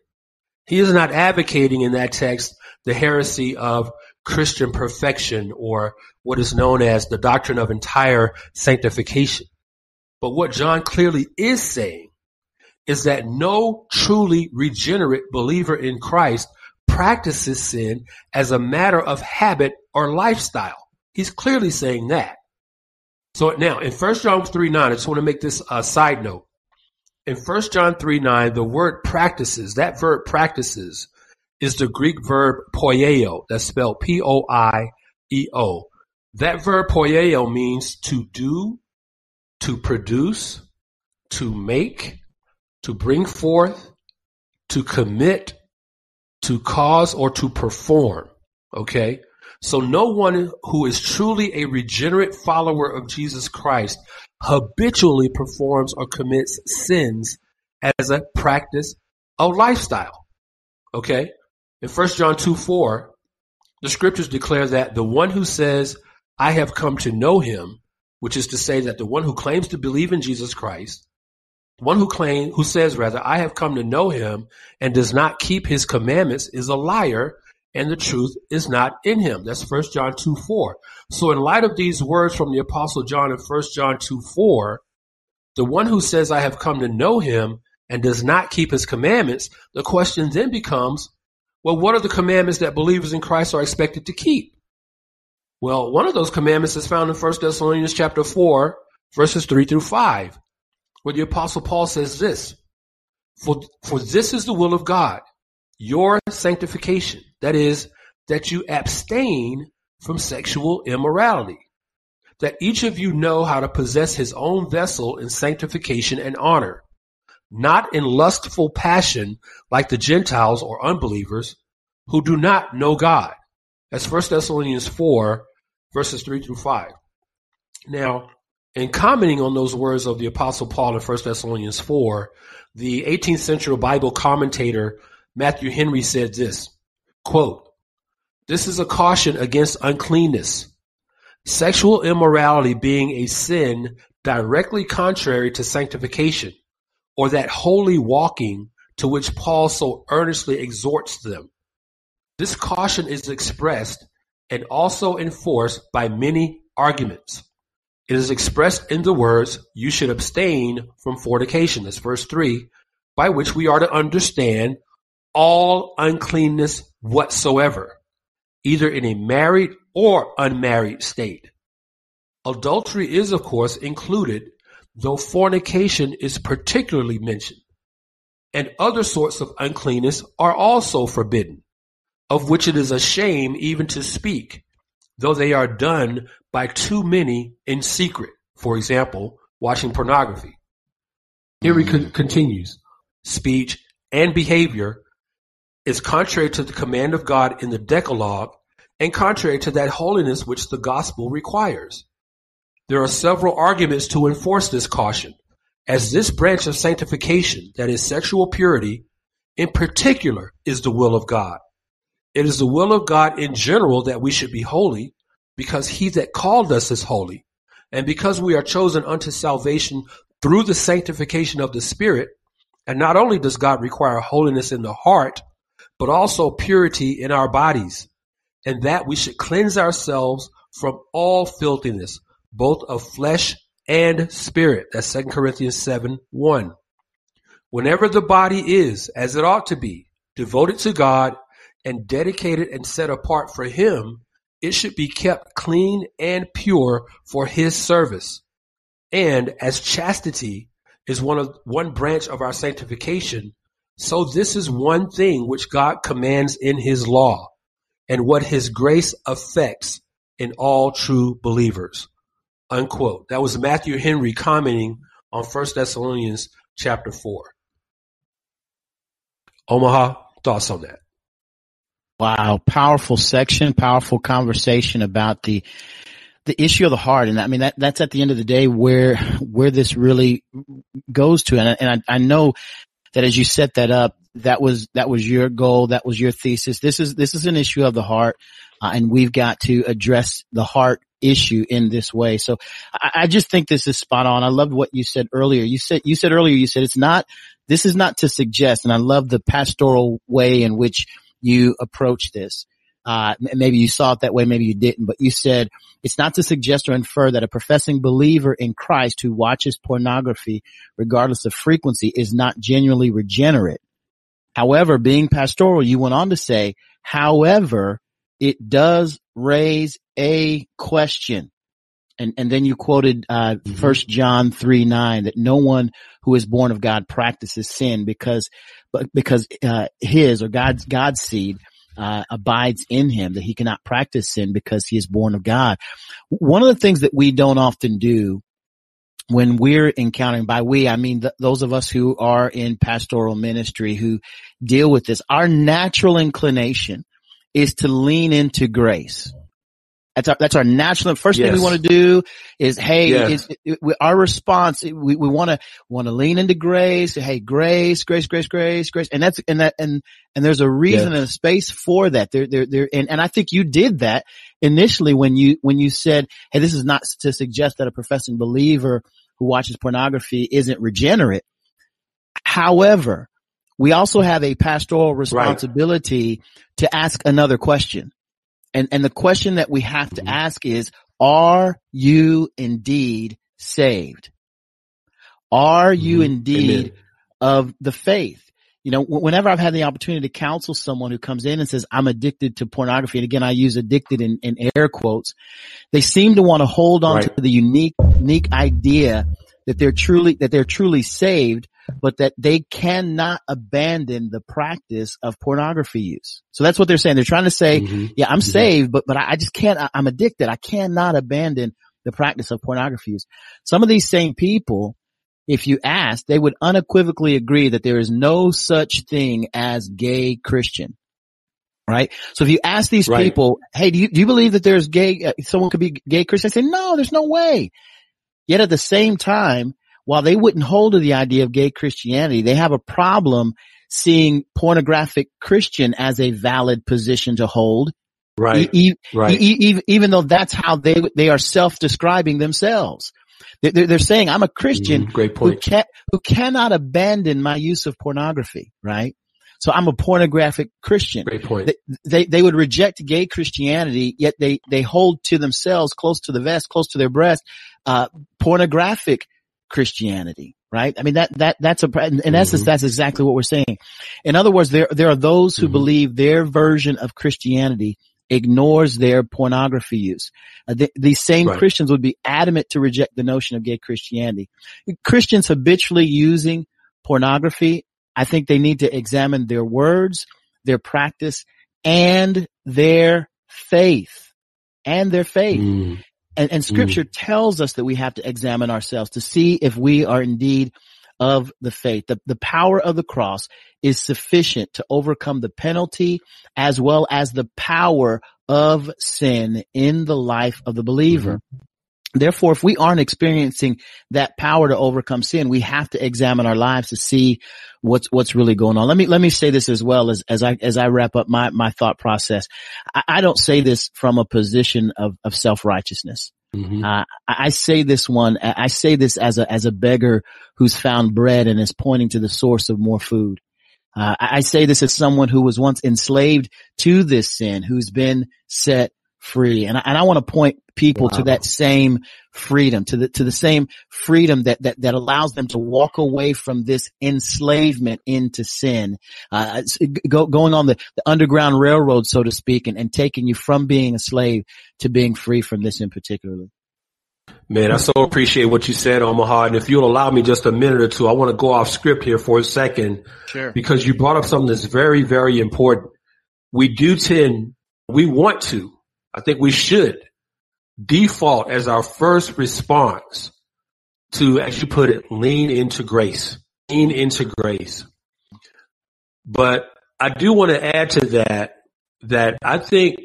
He is not advocating in that text the heresy of Christian perfection or what is known as the doctrine of entire sanctification. But what John clearly is saying is that no truly regenerate believer in Christ practices sin as a matter of habit or lifestyle. He's clearly saying that. So now in First John three nine, I just want to make this a side note. In First John three nine, the word "practices," that verb "practices," is the Greek verb poieo. That's spelled P O I E O. That verb poieo means to do, to produce, to make, to bring forth, to commit, to cause, or to perform. Okay? So no one who is truly a regenerate follower of Jesus Christ habitually performs or commits sins as a practice of lifestyle. Okay? In First John two four, the scriptures declare that the one who says, "I have come to know him," which is to say that the one who claims to believe in Jesus Christ, the one who claim, who says rather, "I have come to know him," and does not keep his commandments is a liar, and the truth is not in him. That's First John two four. So in light of these words from the Apostle John in First John two four, the one who says, "I have come to know him," and does not keep his commandments, the question then becomes, well, what are the commandments that believers in Christ are expected to keep? Well, one of those commandments is found in First Thessalonians chapter four, verses three through five, where the Apostle Paul says this, for, for this is the will of God, your sanctification, that is, that you abstain from sexual immorality, that each of you know how to possess his own vessel in sanctification and honor, not in lustful passion like the Gentiles or unbelievers who do not know God. That's First Thessalonians four, verses three through five. Now, in commenting on those words of the Apostle Paul in First Thessalonians four, the eighteenth century Bible commentator Matthew Henry said this, quote, this is a caution against uncleanness, sexual immorality being a sin directly contrary to sanctification, or that holy walking to which Paul so earnestly exhorts them. This caution is expressed and also enforced by many arguments. It is expressed in the words, you should abstain from fornication, that's verse three, by which we are to understand all uncleanness whatsoever, either in a married or unmarried state. Adultery is, of course, included, though fornication is particularly mentioned, and other sorts of uncleanness are also forbidden, of which it is a shame even to speak, though they are done by too many in secret. For example, watching pornography. Here he con- continues, speech and behavior is contrary to the command of God in the Decalogue and contrary to that holiness which the gospel requires. There are several arguments to enforce this caution, as this branch of sanctification, that is sexual purity, in particular is the will of God. It is the will of God in general that we should be holy, because he that called us is holy, and because we are chosen unto salvation through the sanctification of the Spirit. And not only does God require holiness in the heart, but also purity in our bodies, and that we should cleanse ourselves from all filthiness, both of flesh and spirit. That's Second Corinthians seven one. Whenever the body is, as it ought to be, devoted to God, and dedicated and set apart for him, it should be kept clean and pure for his service. And as chastity is one of one branch of our sanctification, so this is one thing which God commands in his law, and what his grace affects in all true believers. Unquote. That was Matthew Henry commenting on First Thessalonians chapter four. Omaha, thoughts on that? Wow. Powerful section, powerful conversation about the, the issue of the heart. And I mean, that, that's at the end of the day where, where this really goes to. And I, and I, I know that as you set that up, that was, that was your goal. That was your thesis. This is, this is an issue of the heart. Uh, and we've got to address the heart issue in this way. So I, I just think this is spot on. I loved what you said earlier. You said, you said earlier, you said it's not, this is not to suggest. And I love the pastoral way in which you approach this. Uh, maybe you saw it that way, maybe you didn't, but you said it's not to suggest or infer that a professing believer in Christ who watches pornography, regardless of frequency, is not genuinely regenerate. However, being pastoral, you went on to say, however, it does raise a question. And, and then you quoted, uh, First John three nine, that no one who is born of God practices sin because, but because, uh, his or God's, God's seed, uh, abides in him, that he cannot practice sin because he is born of God. One of the things that we don't often do when we're encountering, by we, I mean th- those of us who are in pastoral ministry who deal with this, our natural inclination is to lean into grace. That's our, that's our natural, first yes. thing we want to do is, hey, yes. is, it, we, our response, we, we want to, want to lean into grace. Hey, grace, grace, grace, grace, grace. And that's, and that, and, and there's a reason yes. and a space for that. There, there, there, and, and I think you did that initially when you, when you said, hey, this is not to suggest that a professing believer who watches pornography isn't regenerate. However, we also have a pastoral responsibility right. to ask another question. And, and the question that we have to ask is, are you indeed saved? Are you indeed Amen. Of the faith? You know, whenever I've had the opportunity to counsel someone who comes in and says, I'm addicted to pornography, and again, I use addicted in, in air quotes, they seem to want to hold on right. to the unique, unique idea that they're truly, that they're truly saved, but that they cannot abandon the practice of pornography use. So that's what they're saying. They're trying to say, mm-hmm. yeah, I'm yeah. saved, but, but I just can't, I, I'm addicted. I cannot abandon the practice of pornography use. Some of these same people, if you ask, they would unequivocally agree that there is no such thing as gay Christian, right? So if you ask these right. people, hey, do you, do you believe that there's gay, uh, someone could be gay Christian? They say, no, there's no way. Yet at the same time, while they wouldn't hold to the idea of gay Christianity, they have a problem seeing pornographic Christian as a valid position to hold. Right. E- e- right. E- e- even though that's how they, they are self-describing themselves. They're saying, I'm a Christian Great point. who can't, who cannot abandon my use of pornography, right? So I'm a pornographic Christian. Great point. They, they, they would reject gay Christianity, yet they, they hold to themselves close to the vest, close to their breast, uh, pornographic Christianity, right? I mean, that, that, that's a, in mm-hmm. essence, that's exactly what we're saying. In other words, there, there are those who mm-hmm. believe their version of Christianity ignores their pornography use. Uh, th- these same right. Christians would be adamant to reject the notion of gay Christianity. Christians habitually using pornography, I think they need to examine their words, their practice, and their faith. And their faith. Mm. And, and Scripture mm. tells us that we have to examine ourselves to see if we are indeed of the faith. The, the power of the cross is sufficient to overcome the penalty as well as the power of sin in the life of the believer. Mm-hmm. Therefore, if we aren't experiencing that power to overcome sin, we have to examine our lives to see what's, what's really going on. Let me, let me say this as well as, as I, as I wrap up my, my thought process. I, I don't say this from a position of, of self-righteousness. Mm-hmm. Uh, I say this one, I say this as a, as a beggar who's found bread and is pointing to the source of more food. Uh, I say this as someone who was once enslaved to this sin, who's been set free. And I, and I want to point people wow. to that same freedom, to the, to the same freedom that, that, that allows them to walk away from this enslavement into sin, uh, go, going on the, the underground railroad, so to speak, and, and taking you from being a slave to being free from this in particular. Man, I so appreciate what you said, Omaha. And if you'll allow me just a minute or two, I want to go off script here for a second. Sure. Because you brought up something that's very, very important. We do tend, we want to, I think we should default as our first response to, as you put it, lean into grace, lean into grace. But I do want to add to that, that I think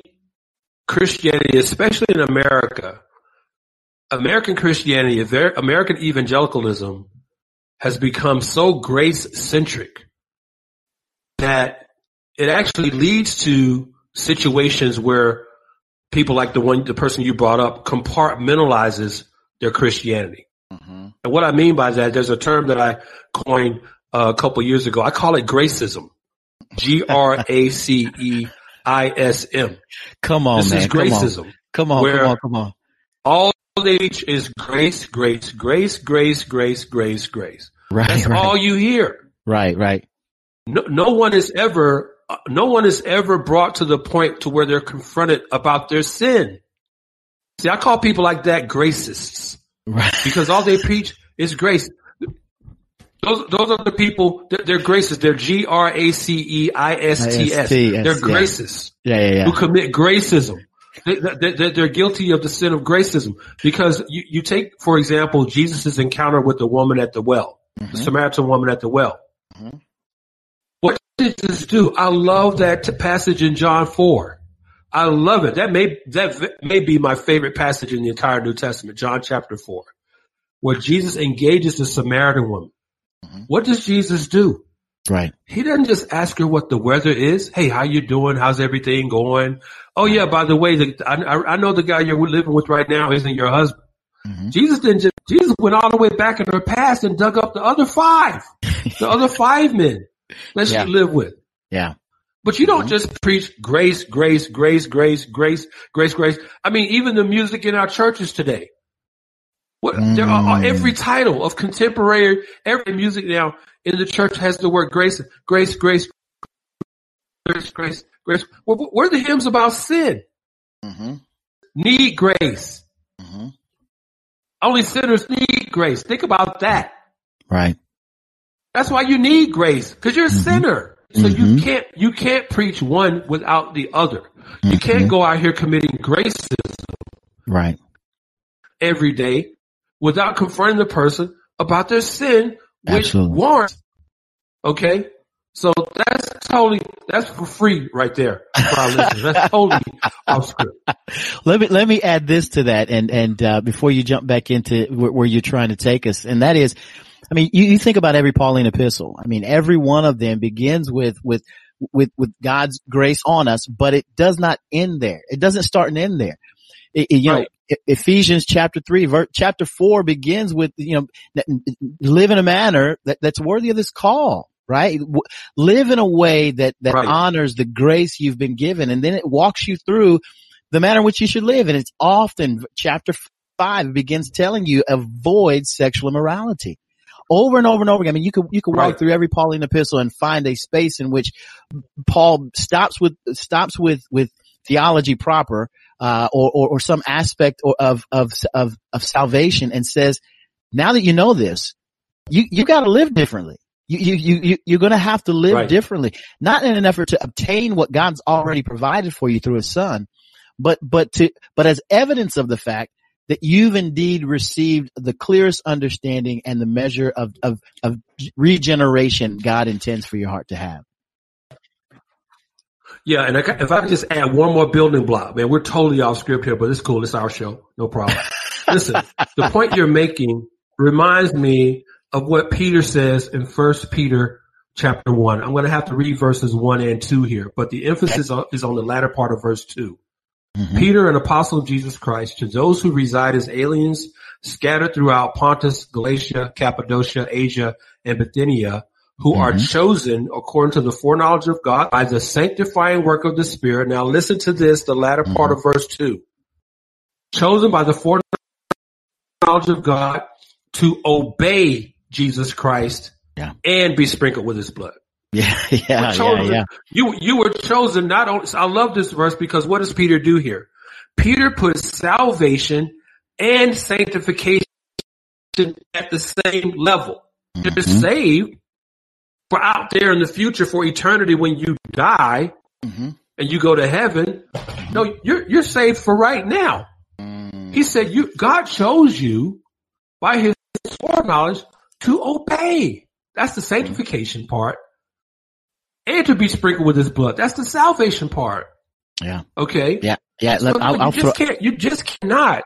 Christianity, especially in America, American Christianity, American evangelicalism has become so grace-centric that it actually leads to situations where people like the one, the person you brought up, compartmentalizes their Christianity. Mm-hmm. And what I mean by that, there's a term that I coined uh, a couple years ago. I call it gracism. G R A C E I S M. Come on, this man. This is gracism. Come on, come on, come on. All they teach is grace, grace, grace, grace, grace, grace, grace. Right, That's right. all you hear. Right, right. No, no one is ever... No one is ever brought to the point to where they're confronted about their sin. See, I call people like that gracists, right? Because all they preach is grace. Those those are the people. They're, they're gracists. They're G R A C E I S T S. They're gracists. Yeah, yeah, yeah. Who commit gracism? They, they, they're guilty of the sin of gracism because you, you take, for example, Jesus' encounter with the woman at the well, mm-hmm. the Samaritan woman at the well. Mm-hmm. This do. I love that passage in John four. I love it. That may that may be my favorite passage in the entire New Testament, John chapter four, where Jesus engages the Samaritan woman. Mm-hmm. What does Jesus do? Right. He doesn't just ask her what the weather is. Hey, how you doing? How's everything going? Oh, yeah, by the way, the, I, I know the guy you're living with right now isn't your husband. Mm-hmm. Jesus didn't just, Jesus went all the way back in her past and dug up the other five, the other five men. Let's yeah. live with. Yeah. But you don't mm-hmm. just preach grace, grace, grace, grace, grace, grace, grace. I mean, even the music in our churches today. What, mm. there are, every title of contemporary, every music now in the church has the word grace, grace, grace, grace, grace, grace. Where, where are the hymns about sin? Mm-hmm. Need grace. Mm-hmm. Only sinners need grace. Think about that. Right. That's why you need grace, because you're a mm-hmm. sinner. So mm-hmm. you can't you can't preach one without the other. You mm-hmm. can't go out here committing racism right. every day without confronting the person about their sin, which Absolutely. warrants. Okay? So that's totally that's for free right there. For our listeners. That's totally off script. Let me let me add this to that, and and uh, before you jump back into where, where you're trying to take us, and that is, I mean, you, you think about every Pauline epistle. I mean, every one of them begins with with with with God's grace on us, but it does not end there. It doesn't start and end there. It, it, you right. know, Ephesians chapter three, ver- chapter four begins with, you know, live in a manner that, that's worthy of this call. Right? Live in a way that, that right. honors the grace you've been given. And then it walks you through the manner in which you should live. And it's often chapter five begins telling you avoid sexual immorality over and over and over again. I mean, you could, you could right. walk through every Pauline epistle and find a space in which Paul stops with, stops with, with theology proper, uh, or, or, or some aspect of, of, of, of salvation and says, now that you know this, you, you gotta live differently. You, you, you, you're going to have to live right. differently, not in an effort to obtain what God's already provided for you through his son, but, but to, but as evidence of the fact that you've indeed received the clearest understanding and the measure of, of, of regeneration God intends for your heart to have. Yeah. And I, if I could just add one more building block, man, we're totally off script here, but it's cool. It's our show. No problem. Listen, the point you're making reminds me of what Peter says in First Peter chapter one. I'm going to have to read verses one and two here, but the emphasis is on the latter part of verse two. Mm-hmm. Peter, an apostle of Jesus Christ, to those who reside as aliens scattered throughout Pontus, Galatia, Cappadocia, Asia, and Bithynia, who mm-hmm. are chosen according to the foreknowledge of God by the sanctifying work of the Spirit. Now listen to this, the latter mm-hmm. part of verse two. Chosen by the foreknowledge of God to obey Jesus Christ yeah. and be sprinkled with his blood. Yeah, yeah, yeah, yeah. You, you were chosen not only, I love this verse because what does Peter do here? Peter puts salvation and sanctification at the same level. Mm-hmm. You're saved for out there in the future for eternity when you die mm-hmm. and you go to heaven. Mm-hmm. No, you're, you're saved for right now. Mm-hmm. He said, you, God chose you by his foreknowledge to obey. That's the sanctification part. And to be sprinkled with his blood. That's the salvation part. Yeah. Okay. Yeah. Yeah. So, I'll, I'll you just throw, can't, you just cannot.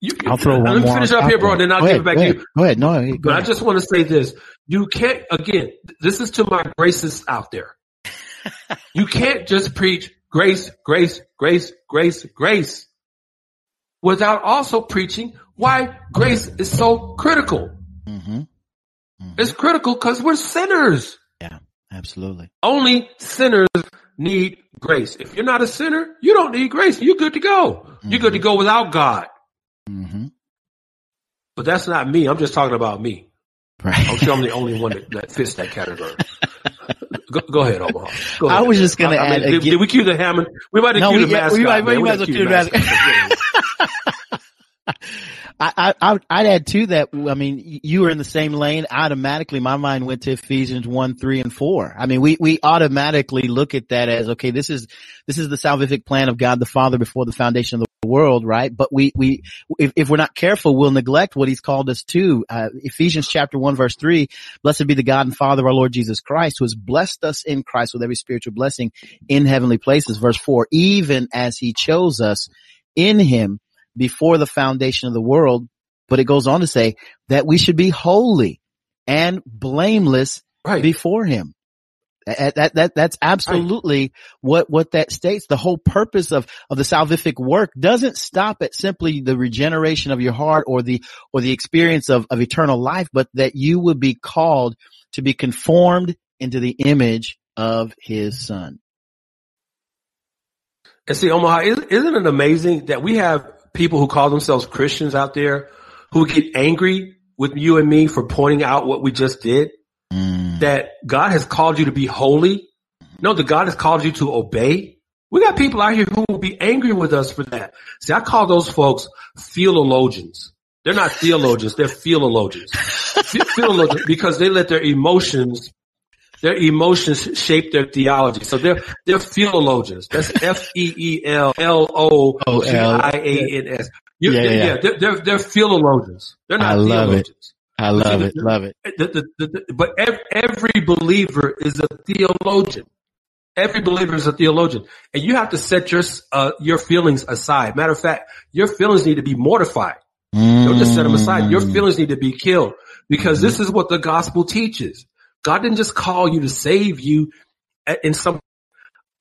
You, I'll throw one let me finish more. Up I'll here, bro, and then I'll go give ahead, it back to you. Go ahead. No, go but ahead. I just want to say this. You can't, again, this is to my gracists out there. You can't just preach grace, grace, grace, grace, grace without also preaching why grace is so critical. Mm-hmm. Mm-hmm. It's critical because we're sinners. Yeah, absolutely. Only sinners need grace. If you're not a sinner, you don't need grace. You're good to go. Mm-hmm. You're good to go without God. Mm-hmm. But that's not me. I'm just talking about me. Right. I'm sure I'm the only one that, that fits that category. Go, go ahead, Omaha. Go ahead. I was just going to add. I mean, did, did we cue the hammer? We might have no, cued the mascot. We might, we might as well cue the mascot. I, I, I'd add to that. I mean, you were in the same lane. Automatically, my mind went to Ephesians one, three, and four. I mean, we, we automatically look at that as, okay, this is, this is the salvific plan of God the Father before the foundation of the world, right? But we, we, if, if we're not careful, we'll neglect what he's called us to. Uh, Ephesians chapter one, verse three, blessed be the God and Father of our Lord Jesus Christ, who has blessed us in Christ with every spiritual blessing in heavenly places. Verse four, even as he chose us in him before the foundation of the world, but it goes on to say that we should be holy and blameless right. before him. That, that, that, that's absolutely right. what, what that states. The whole purpose of, of the salvific work doesn't stop at simply the regeneration of your heart or the, or the experience of, of eternal life, but that you would be called to be conformed into the image of his son. And see, Omaha, isn't it amazing that we have people who call themselves Christians out there who get angry with you and me for pointing out what we just did, mm. that God has called you to be holy. No, that God has called you to obey. We got people out here who will be angry with us for that. See, I call those folks philologians. They're not theologians. They're philologians. Philologians, because they let their emotions, their emotions shape their theology. So they're, they're philologians. That's F E E L L O G I A N S. Yeah, yeah, yeah. yeah they're, they're, they're philologians. They're not I love theologians. It. I love it. Love it. The, the, the, the, but every, every believer is a theologian. Every believer is a theologian, and you have to set your uh, your feelings aside. Matter of fact, your feelings need to be mortified. Mm. Don't just set them aside. Your feelings need to be killed, because this is what the gospel teaches. God didn't just call you to save you in some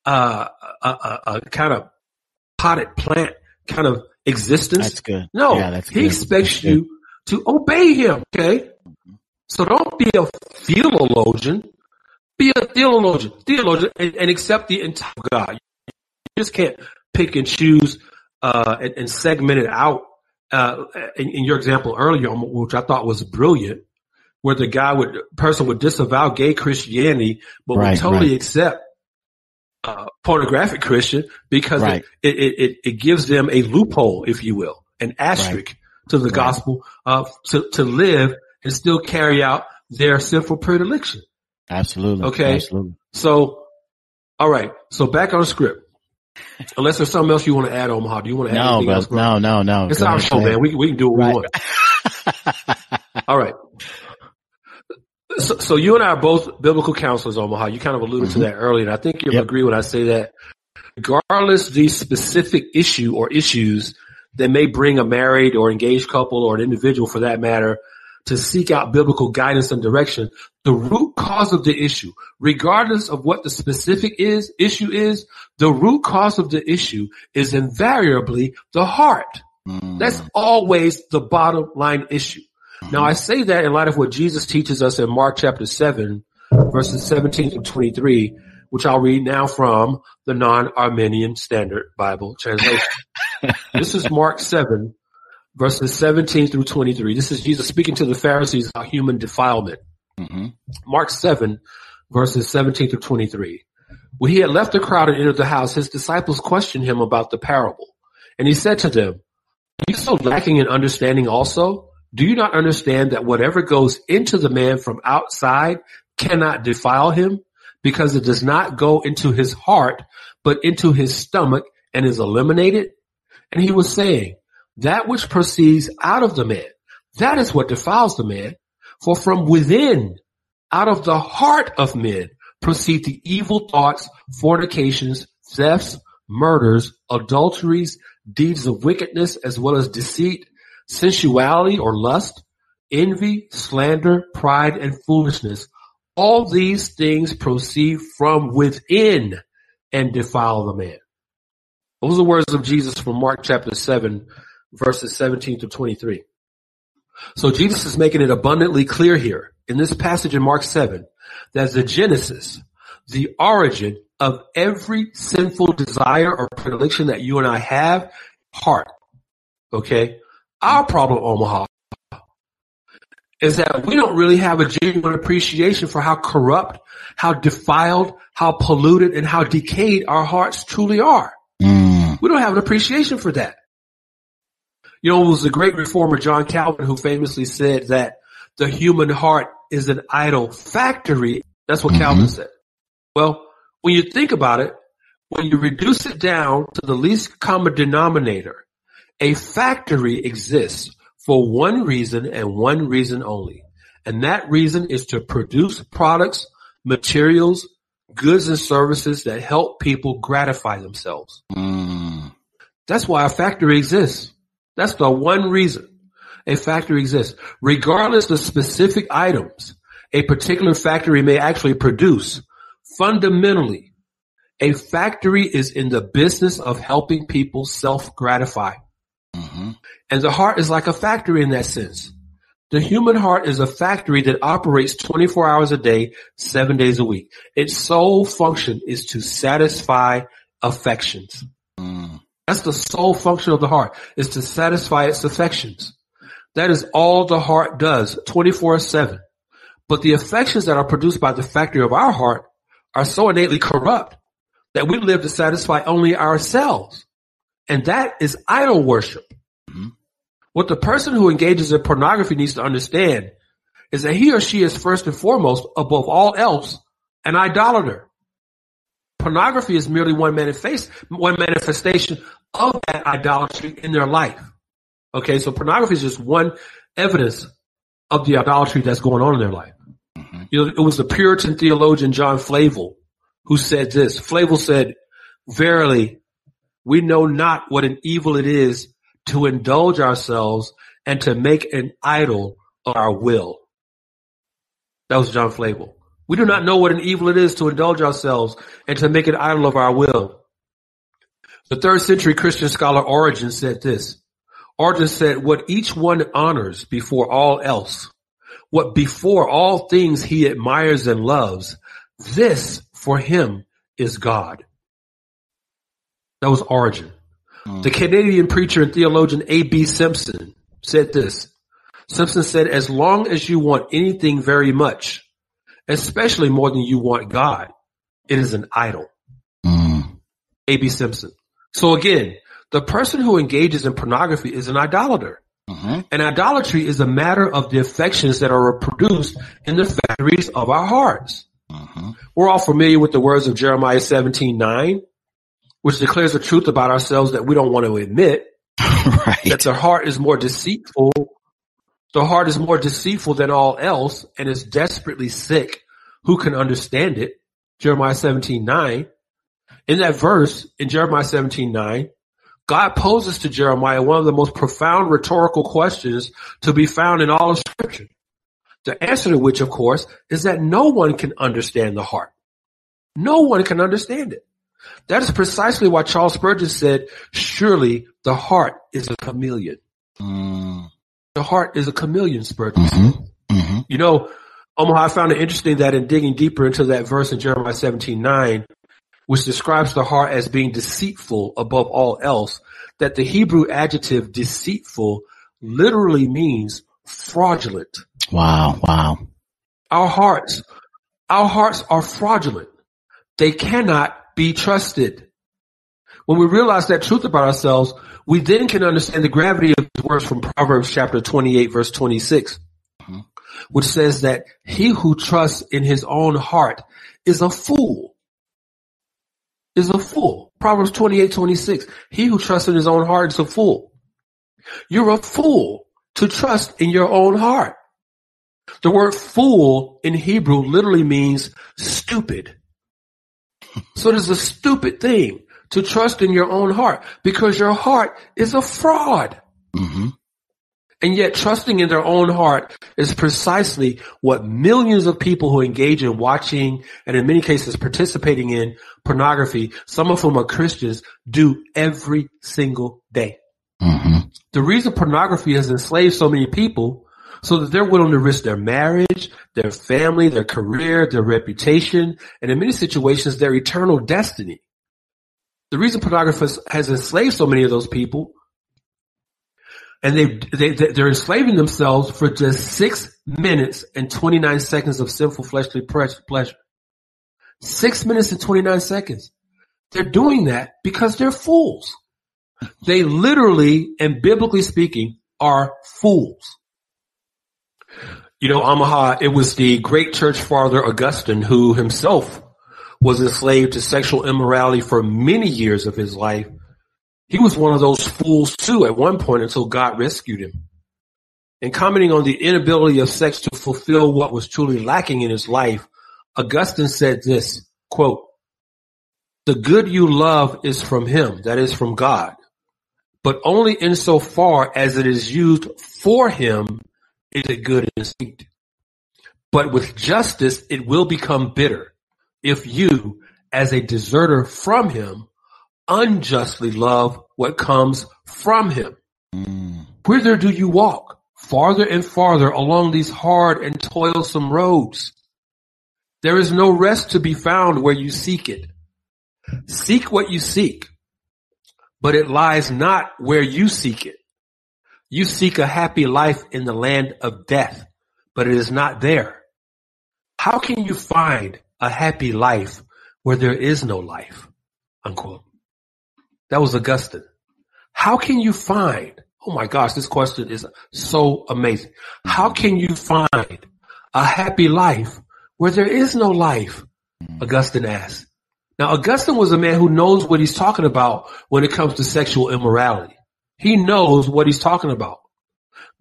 uh, a, a, a kind of potted plant kind of existence. That's good. No, yeah, that's he good. expects that's you good. to obey him. Okay, so don't be a philologian. Be a theologian, theologian, and, and accept the entire God. You just can't pick and choose uh, and, and segment it out. Uh, in, in your example earlier, which I thought was brilliant, where the guy would person would disavow gay Christianity, but right, would totally right. accept uh, pornographic Christian because right. it, it, it it gives them a loophole, if you will, an asterisk right. to the right. gospel uh, to to live and still carry out their sinful predilection. Absolutely. Okay. Absolutely. So, all right. So back on script. Unless there's something else you want to add, Omaha. Do you want to add no, anything bro, else? No, no, no. It's Go our show, man. We, we can do what right. we want. All right. So, so you and I are both biblical counselors, Omaha. You kind of alluded mm-hmm. to that earlier, and I think you'll yep. agree when I say that. Regardless the specific issue or issues that may bring a married or engaged couple or an individual, for that matter, to seek out biblical guidance and direction, the root cause of the issue, regardless of what the specific is, issue is, the root cause of the issue is invariably the heart. Mm. That's always the bottom line issue. Mm. Now, I say that in light of what Jesus teaches us in Mark chapter seven, verses seventeen to twenty-three, which I'll read now from the non-Arminian Standard Bible translation. This is Mark seven. Verses seventeen through twenty-three. This is Jesus speaking to the Pharisees about human defilement. Mm-hmm. Mark seven, verses seventeen through twenty-three. When he had left the crowd and entered the house, his disciples questioned him about the parable. And he said to them, "Are you so lacking in understanding also? Do you not understand that whatever goes into the man from outside cannot defile him, because it does not go into his heart, but into his stomach and is eliminated?" And he was saying, "That which proceeds out of the man, that is what defiles the man. For from within, out of the heart of men, proceed the evil thoughts, fornications, thefts, murders, adulteries, deeds of wickedness, as well as deceit, sensuality or lust, envy, slander, pride, and foolishness. All these things proceed from within and defile the man." Those are the words of Jesus from Mark chapter seven, verses seventeen to twenty-three. So Jesus is making it abundantly clear here in this passage in Mark seven that the genesis, the origin of every sinful desire or predilection that you and I have, heart. Okay? Our problem, Omaha, is that we don't really have a genuine appreciation for how corrupt, how defiled, how polluted, and how decayed our hearts truly are. Mm. We don't have an appreciation for that. You know, it was the great reformer John Calvin who famously said that the human heart is an idol factory. That's what mm-hmm. Calvin said. Well, when you think about it, when you reduce it down to the least common denominator, a factory exists for one reason and one reason only. And that reason is to produce products, materials, goods, and services that help people gratify themselves. Mm. That's why a factory exists. That's the one reason a factory exists. Regardless of specific items a particular factory may actually produce, fundamentally, a factory is in the business of helping people self-gratify. Mm-hmm. And the heart is like a factory in that sense. The human heart is a factory that operates twenty-four hours a day, seven days a week. Its sole function is to satisfy affections. Mm. That's the sole function of the heart, is to satisfy its affections. That is all the heart does twenty-four seven. But the affections that are produced by the factory of our heart are so innately corrupt that we live to satisfy only ourselves. And that is idol worship. Mm-hmm. What the person who engages in pornography needs to understand is that he or she is first and foremost, above all else, an idolater. Pornography is merely one manifest, one manifestation of that idolatry in their life. Okay, so pornography is just one evidence of the idolatry that's going on in their life. Mm-hmm. You know, it was the Puritan theologian John Flavel who said this. Flavel said, "Verily, we know not what an evil it is to indulge ourselves and to make an idol of our will." That was John Flavel. We do not know what an evil it is to indulge ourselves and to make an idol of our will. The third century Christian scholar Origen said this. Origen said, what each one honors before all else, what before all things he admires and loves, this for him is God. That was Origen. Mm. The Canadian preacher and theologian A B Simpson said this. Simpson said, as long as you want anything very much, especially more than you want God, it is an idol. Mm. A B Simpson. So again, the person who engages in pornography is an idolater. Mm-hmm. And idolatry is a matter of the affections that are produced in the factories of our hearts. Mm-hmm. We're all familiar with the words of Jeremiah seventeen nine, which declares the truth about ourselves that we don't want to admit. Right. That the heart is more deceitful The heart is more deceitful than all else and is desperately sick. Who can understand it? Jeremiah seventeen nine. In that verse, in Jeremiah seventeen nine, God poses to Jeremiah one of the most profound rhetorical questions to be found in all of Scripture. The answer to which, of course, is that no one can understand the heart. No one can understand it. That is precisely why Charles Spurgeon said, surely the heart is a chameleon. Mm. The heart is a chameleon, Spurgeon. Mm-hmm, mm-hmm. You know, Omaha, I found it interesting that in digging deeper into that verse in Jeremiah seventeen nine, which describes the heart as being deceitful above all else, that the Hebrew adjective deceitful literally means fraudulent. Wow, wow. Our hearts, our hearts are fraudulent. They cannot be trusted. When we realize that truth about ourselves, we then can understand the gravity of the words from Proverbs chapter twenty-eight, verse twenty-six, mm-hmm. which says that he who trusts in his own heart is a fool, is a fool. Proverbs twenty-eight, twenty-six, he who trusts in his own heart is a fool. You're a fool to trust in your own heart. The word fool in Hebrew literally means stupid. So it is a stupid thing to trust in your own heart, because your heart is a fraud. Mm-hmm. And yet trusting in their own heart is precisely what millions of people who engage in watching and in many cases participating in pornography, some of whom are Christians, do every single day. Mm-hmm. The reason pornography has enslaved so many people so that they're willing to risk their marriage, their family, their career, their reputation, and in many situations, their eternal destiny. The reason pornography has enslaved so many of those people, and they, they, they're enslaving themselves for just six minutes and twenty-nine seconds of sinful fleshly pleasure. Six minutes and twenty-nine seconds. They're doing that because they're fools. They literally and biblically speaking are fools. You know, Omaha, it was the great church father Augustine who himself was enslaved to sexual immorality for many years of his life. He was one of those fools too at one point until God rescued him. And commenting on the inability of sex to fulfill what was truly lacking in his life, Augustine said this, quote, "The good you love is from him," that is from God, "but only insofar as it is used for him is it good and sweet. But with justice it will become bitter, if you, as a deserter from him, unjustly love what comes from him. Mm. Whither do you walk? Farther and farther along these hard and toilsome roads. There is no rest to be found where you seek it. Seek what you seek, but it lies not where you seek it. You seek a happy life in the land of death, but it is not there. How can you find a happy life where there is no life? Unquote. That was Augustine. How can you find, oh my gosh, this question is so amazing. How can you find a happy life where there is no life? Augustine asked. Now, Augustine was a man who knows what he's talking about when it comes to sexual immorality. He knows what he's talking about.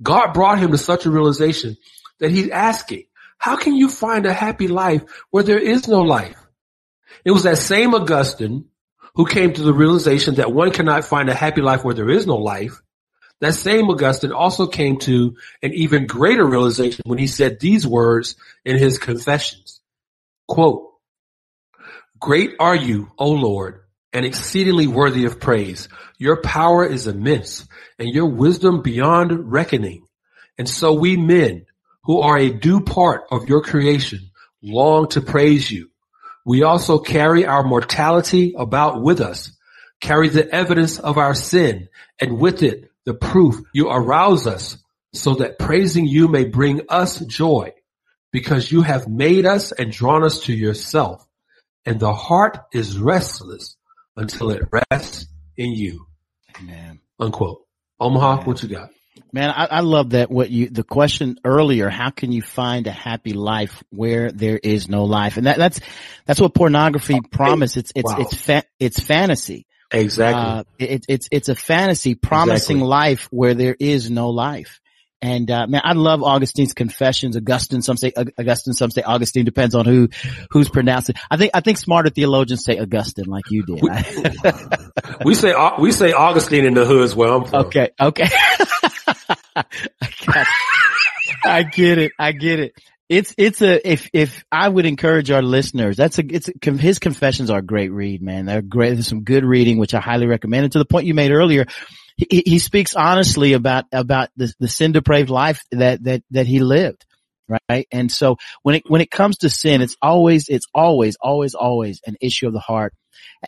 God brought him to such a realization that he's asking, how can you find a happy life where there is no life? It was that same Augustine who came to the realization that one cannot find a happy life where there is no life. That same Augustine also came to an even greater realization when he said these words in his Confessions. Quote, "Great are you, O Lord, and exceedingly worthy of praise. Your power is immense, and your wisdom beyond reckoning. And so we men, who are a due part of your creation, long to praise you. We also carry our mortality about with us, carry the evidence of our sin, and with it the proof you arouse us, so that praising you may bring us joy, because you have made us and drawn us to yourself. And the heart is restless until it rests in you." Amen. Unquote. Omaha, Amen. What you got? Man, I, I love that. What you, the question earlier, how can you find a happy life where there is no life? And that, that's, that's what pornography promised. It's, it's, wow. it's, fa- it's fantasy. Exactly. Uh, it, it's, it's a fantasy promising exactly. life where there is no life. And, uh, man, I love Augustine's Confessions. Augustine, some say Augustine, some say Augustine, depends on who, who's pronouncing. I think, I think smarter theologians say Augustine like you did. We, we say, we say Augustine in the hood is where I'm from. Okay. Okay. I, got I get it. I get it. It's, it's a, if, if I would encourage our listeners, that's a, it's, a, his Confessions are a great read, man. They're great. There's some good reading, which I highly recommend. And to the point you made earlier, He, he speaks honestly about, about the, the sin depraved life that, that, that he lived. Right. And so when it, when it comes to sin, it's always, it's always, always, always an issue of the heart.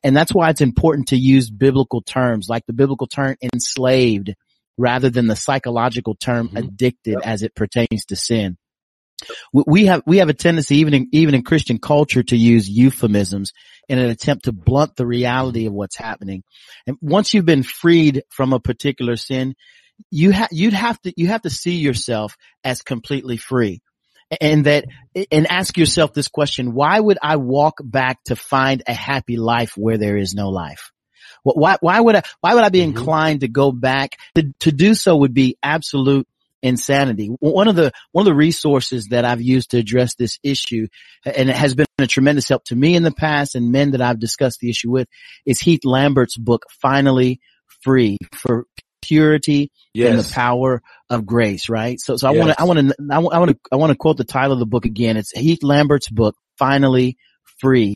And that's why it's important to use biblical terms, like the biblical term enslaved rather than the psychological term mm-hmm. addicted yep. as it pertains to sin. We have, we have a tendency even in, even in Christian culture to use euphemisms in an attempt to blunt the reality of what's happening. And once you've been freed from a particular sin, you ha- you'd have to, you have to see yourself as completely free and that, and ask yourself this question. Why would I walk back to find a happy life where there is no life? Why, why would I, why would I be inclined to go back? To, to do so would be absolute insanity. One of the, one of the resources that I've used to address this issue, and it has been a tremendous help to me in the past and men that I've discussed the issue with, is Heath Lambert's book, Finally Free, for purity yes. and the power of grace, right? So, so I want to, I want to, I want to, I want to quote the title of the book again. It's Heath Lambert's book, Finally Free,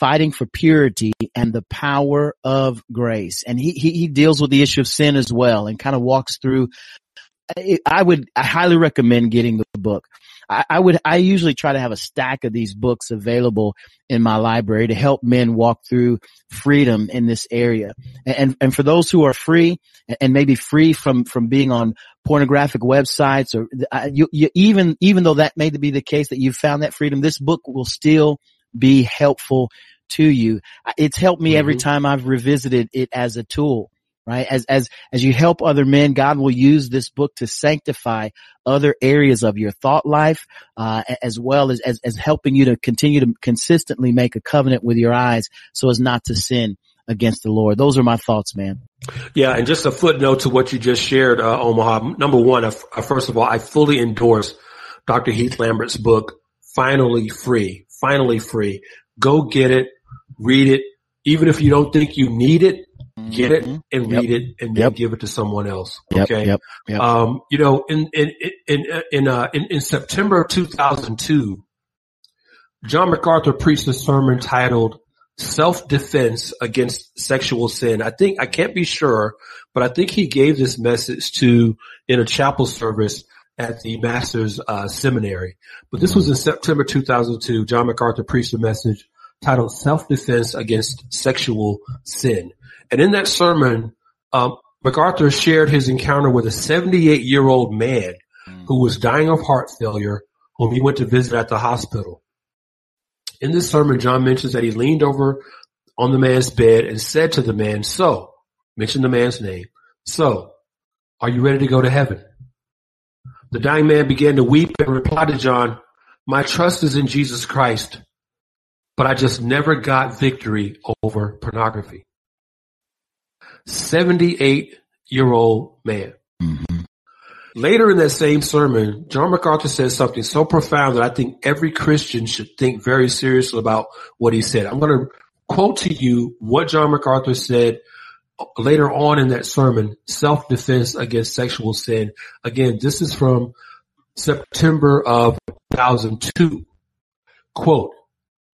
Fighting for Purity and the Power of Grace. And he, he, he deals with the issue of sin as well and kind of walks through. I would, I highly recommend getting the book. I, I would, I usually try to have a stack of these books available in my library to help men walk through freedom in this area. And, and for those who are free and maybe free from, from being on pornographic websites or uh, you, you, even, even though that may be the case that you've found that freedom, this book will still be helpful to you. It's helped me mm-hmm. every time I've revisited it as a tool. Right. As, as, as you help other men, God will use this book to sanctify other areas of your thought life, uh, as well as, as, as helping you to continue to consistently make a covenant with your eyes so as not to sin against the Lord. Those are my thoughts, man. Yeah. And just a footnote to what you just shared, uh, Omaha. Number one, I f- I first of all, I fully endorse Doctor Heath Lambert's book, Finally Free, Finally Free. Go get it, read it. Even if you don't think you need it, get it and read yep. it and then yep. give it to someone else. Okay. Yep. Yep. Yep. Um, you know, in, in, in, in, uh, in, in September of two thousand two, John MacArthur preached a sermon titled Self-Defense Against Sexual Sin. I think, I can't be sure, but I think he gave this message to in a chapel service at the Master's uh, Seminary. But this was in September two thousand two. John MacArthur preached a message titled Self-Defense Against Sexual Sin. And in that sermon, um, MacArthur shared his encounter with a seventy-eight-year-old man who was dying of heart failure whom he went to visit at the hospital. In this sermon, John mentions that he leaned over on the man's bed and said to the man, so, mention the man's name, so, are you ready to go to heaven? The dying man began to weep and replied to John, my trust is in Jesus Christ, but I just never got victory over pornography. seventy-eight-year-old man. Mm-hmm. Later in that same sermon, John MacArthur says something so profound that I think every Christian should think very seriously about what he said. I'm going to quote to you what John MacArthur said later on in that sermon, Self-Defense Against Sexual Sin. Again, this is from September of two thousand two. Quote,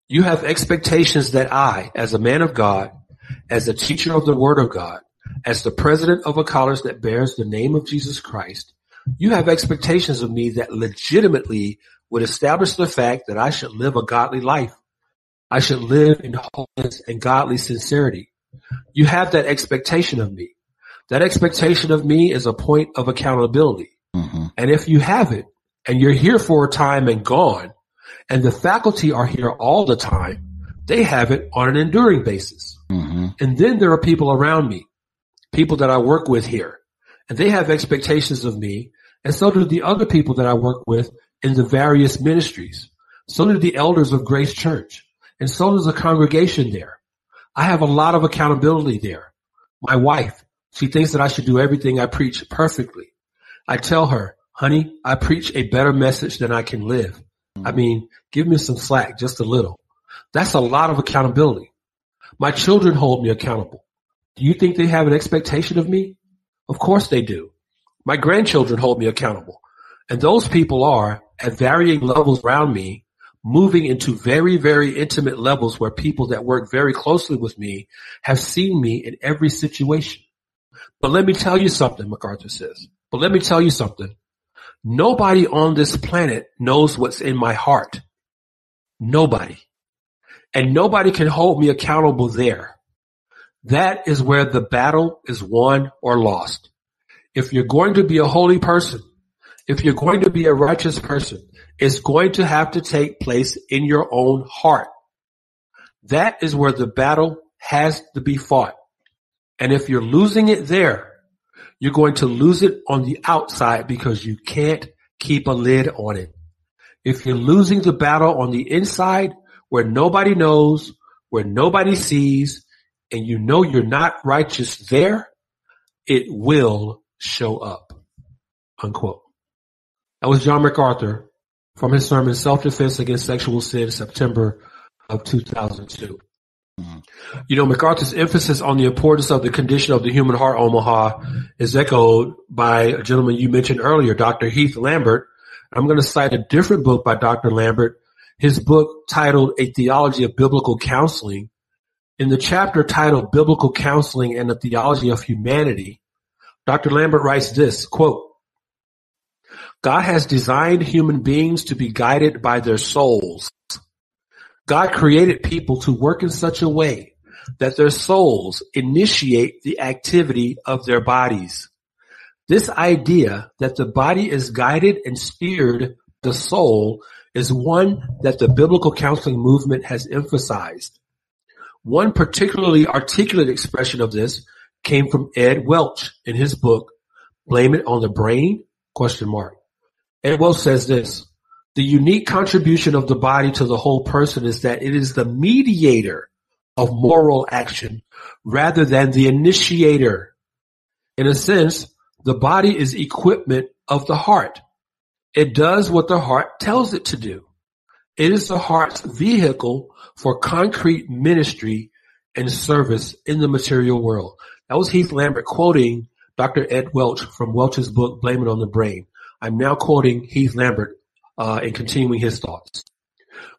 you have expectations that I, as a man of God, as a teacher of the Word of God, as the president of a college that bears the name of Jesus Christ, you have expectations of me that legitimately would establish the fact that I should live a godly life. I should live in holiness and godly sincerity. You have that expectation of me. That expectation of me is a point of accountability. Mm-hmm. And if you have it, and you're here for a time and gone, and the faculty are here all the time, they have it on an enduring basis. Mm-hmm. And then there are people around me, people that I work with here, and they have expectations of me, and so do the other people that I work with in the various ministries. So do the elders of Grace Church, and so does the congregation there. I have a lot of accountability there. My wife, she thinks that I should do everything I preach perfectly. I tell her, honey, I preach a better message than I can live. Mm-hmm. I mean, give me some slack, just a little. That's a lot of accountability. My children hold me accountable. Do you think they have an expectation of me? Of course they do. My grandchildren hold me accountable. And those people are, at varying levels around me, moving into very, very intimate levels where people that work very closely with me have seen me in every situation. But let me tell you something, MacArthur says. But let me tell you something. Nobody on this planet knows what's in my heart. Nobody. And nobody can hold me accountable there. That is where the battle is won or lost. If you're going to be a holy person, if you're going to be a righteous person, it's going to have to take place in your own heart. That is where the battle has to be fought. And if you're losing it there, you're going to lose it on the outside because you can't keep a lid on it. If you're losing the battle on the inside, where nobody knows, where nobody sees, and you know you're not righteous there, it will show up, unquote. That was John MacArthur from his sermon, Self-Defense Against Sexual Sin, September of two thousand two. Mm-hmm. You know, MacArthur's emphasis on the importance of the condition of the human heart, Omaha, is echoed by a gentleman you mentioned earlier, Doctor Heath Lambert. I'm going to cite a different book by Doctor Lambert. His book titled A Theology of Biblical Counseling. In the chapter titled Biblical Counseling and the Theology of Humanity, Doctor Lambert writes this, quote, God has designed human beings to be guided by their souls. God created people to work in such a way that their souls initiate the activity of their bodies. This idea that the body is guided and steered the soul is one that the biblical counseling movement has emphasized. One particularly articulate expression of this came from Ed Welch in his book, Blame It on the Brain? Question mark. Ed Welch says this, the unique contribution of the body to the whole person is that it is the mediator of moral action rather than the initiator. In a sense, the body is equipment of the heart. It does what the heart tells it to do. It is the heart's vehicle for concrete ministry and service in the material world. That was Heath Lambert quoting Doctor Ed Welch from Welch's book, Blame It on the Brain. I'm now quoting Heath Lambert uh, and continuing his thoughts.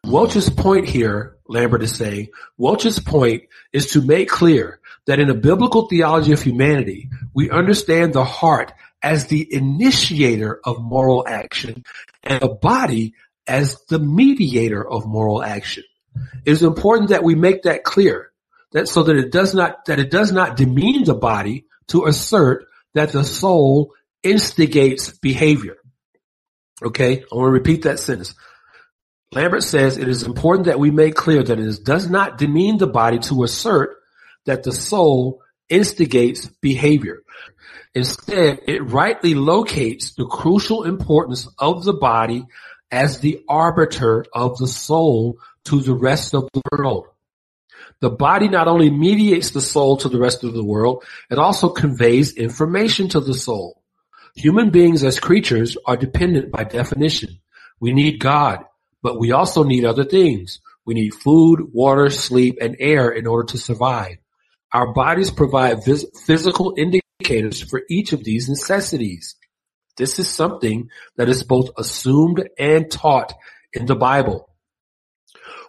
Welch's point here, Lambert is saying, Welch's point is to make clear that in a biblical theology of humanity, we understand the heart as the initiator of moral action and the body as the mediator of moral action. It is important that we make that clear, that so that it does not, that it does not demean the body to assert that the soul instigates behavior. Okay, I want to repeat that sentence. Lambert says it is important that we make clear that it does not demean the body to assert that the soul instigates behavior. Instead, it rightly locates the crucial importance of the body as the arbiter of the soul to the rest of the world. The body not only mediates the soul to the rest of the world, it also conveys information to the soul. Human beings as creatures are dependent by definition. We need God, but we also need other things. We need food, water, sleep, and air in order to survive. Our bodies provide vis- physical indicators for each of these necessities. This is something that is both assumed and taught in the Bible.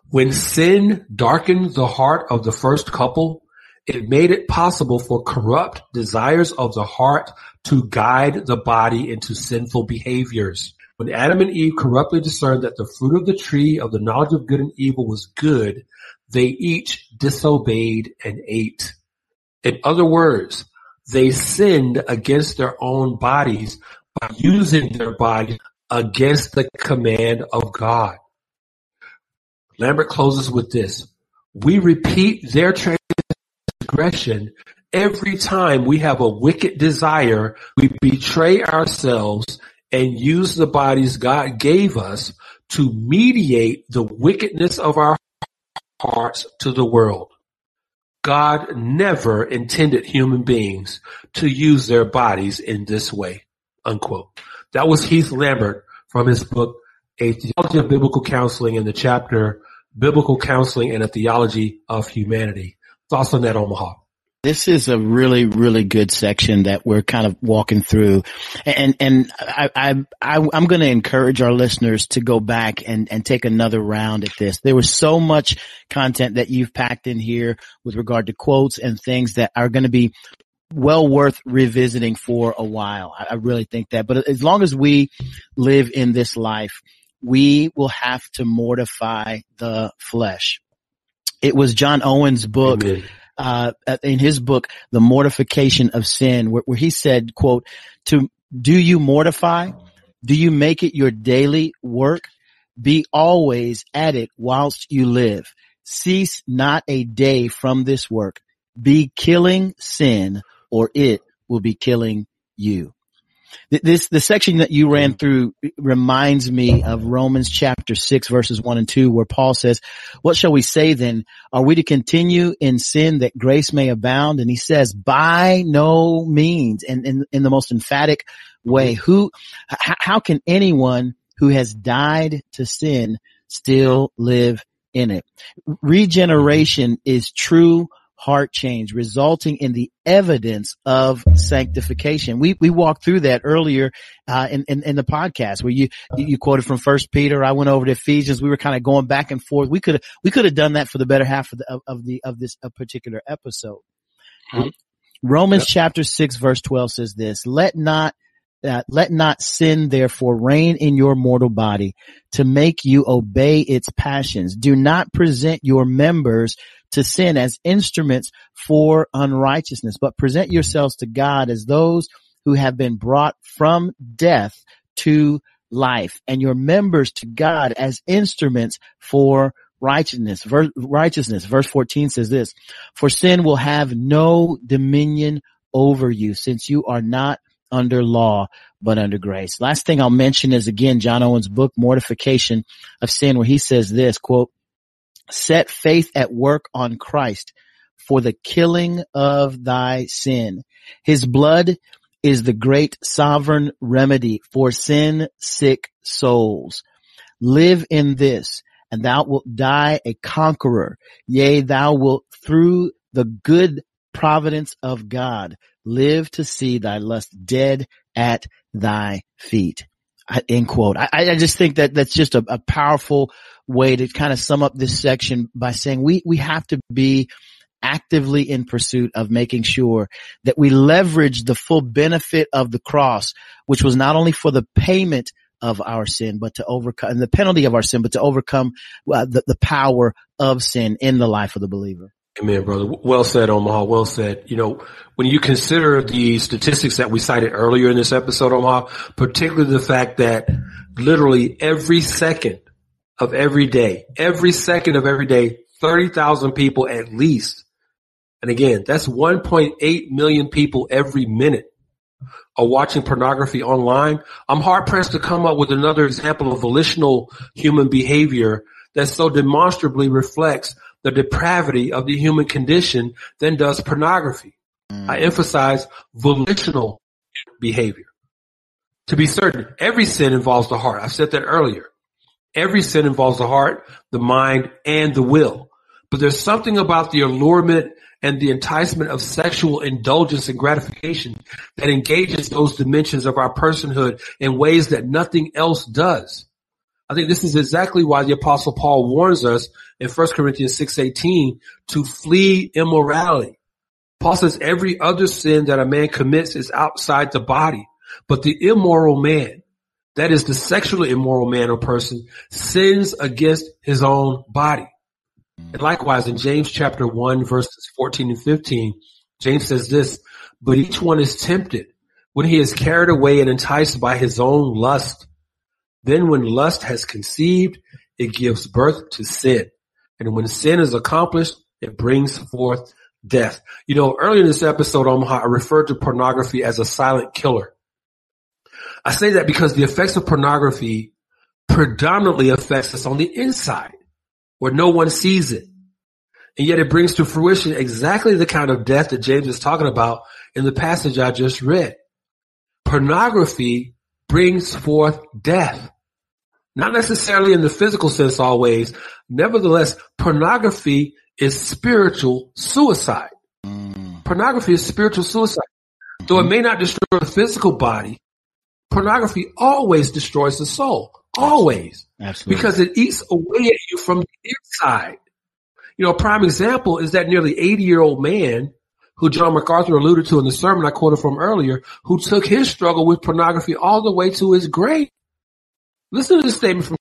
When sin darkened the heart of the first couple, it made it possible for corrupt desires of the heart to guide the body into sinful behaviors. When Adam and Eve corruptly discerned that the fruit of the tree of the knowledge of good and evil was good, they each disobeyed and ate. In other words, they sinned against their own bodies by using their bodies against the command of God. Lambert closes with this. We repeat their transgression every time we have a wicked desire. We betray ourselves and use the bodies God gave us to mediate the wickedness of our hearts to the world. God never intended human beings to use their bodies in this way, unquote. That was Heath Lambert from his book, A Theology of Biblical Counseling, in the chapter, Biblical Counseling and a Theology of Humanity. Thoughts on that, Omaha? This is a really, really good section that we're kind of walking through. And, and I, I, I I'm going to encourage our listeners to go back and, and take another round at this. There was so much content that you've packed in here with regard to quotes and things that are going to be well worth revisiting for a while. I, I really think that. But as long as we live in this life, we will have to mortify the flesh. It was John Owen's book. Amen. Uh, in his book, The Mortification of Sin, where, where he said, quote, to do you mortify? Do you make it your daily work? Be always at it whilst you live. Cease not a day from this work. Be killing sin, or it will be killing you. This, the section that you ran through reminds me of Romans chapter six, verses one and two, where Paul says, what shall we say then? Are we to continue in sin that grace may abound? And he says, by no means. And in, in the most emphatic way, who, h- how can anyone who has died to sin still live in it? Regeneration is true heart change, resulting in the evidence of sanctification. We we walked through that earlier uh in, in, in the podcast where you you quoted from First Peter. I went over to Ephesians. We were kind of going back and forth. We could have we could have done that for the better half of the, of the of this particular episode. Um, Romans chapter six verse twelve says this: Let not uh, let not sin therefore reign in your mortal body to make you obey its passions. Do not present your members to sin as instruments for unrighteousness, but present yourselves to God as those who have been brought from death to life, and your members to God as instruments for righteousness. Ver- righteousness. Verse fourteen says this, for sin will have no dominion over you, since you are not under law, but under grace. Last thing I'll mention is, again, John Owen's book, Mortification of Sin, where he says this, quote, set faith at work on Christ for the killing of thy sin. His blood is the great sovereign remedy for sin sick souls. Live in this, and thou wilt die a conqueror. Yea, thou wilt through the good providence of God live to see thy lust dead at thy feet. End quote. I, I just think that that's just a, a powerful way to kind of sum up this section by saying we, we have to be actively in pursuit of making sure that we leverage the full benefit of the cross, which was not only for the payment of our sin, but to overcome and the penalty of our sin, but to overcome uh, the, the power of sin in the life of the believer. Amen, brother. Well said, Omaha. Well said. You know, when you consider the statistics that we cited earlier in this episode, Omaha, particularly the fact that literally every second of every day, every second of every day, thirty thousand people at least, and again, that's one point eight million people every minute, are watching pornography online. I'm hard-pressed to come up with another example of volitional human behavior that so demonstrably reflects the depravity of the human condition than does pornography. Mm. I emphasize volitional behavior. To be certain, every sin involves the heart. I said that earlier. Every sin involves the heart, the mind, and the will. But there's something about the allurement and the enticement of sexual indulgence and gratification that engages those dimensions of our personhood in ways that nothing else does. I think this is exactly why the Apostle Paul warns us in First Corinthians six eighteen to flee immorality. Paul says every other sin that a man commits is outside the body, but the immoral man, that is the sexually immoral man or person, sins against his own body. And likewise, in James chapter one, verses fourteen and fifteen, James says this, but each one is tempted when he is carried away and enticed by his own lust. Then when lust has conceived, it gives birth to sin. And when sin is accomplished, it brings forth death. You know, earlier in this episode, Omaha, I referred to pornography as a silent killer. I say that because the effects of pornography predominantly affects us on the inside, where no one sees it. And yet it brings to fruition exactly the kind of death that James is talking about in the passage I just read. Pornography brings forth death. Not necessarily in the physical sense always. Nevertheless, pornography is spiritual suicide. Mm. Pornography is spiritual suicide. Mm-hmm. Though it may not destroy the physical body, pornography always destroys the soul. Always. Absolutely. Because it eats away at you from the inside. You know, a prime example is that nearly eighty-year-old man who John MacArthur alluded to in the sermon I quoted from earlier, who took his struggle with pornography all the way to his grave. Listen to this statement from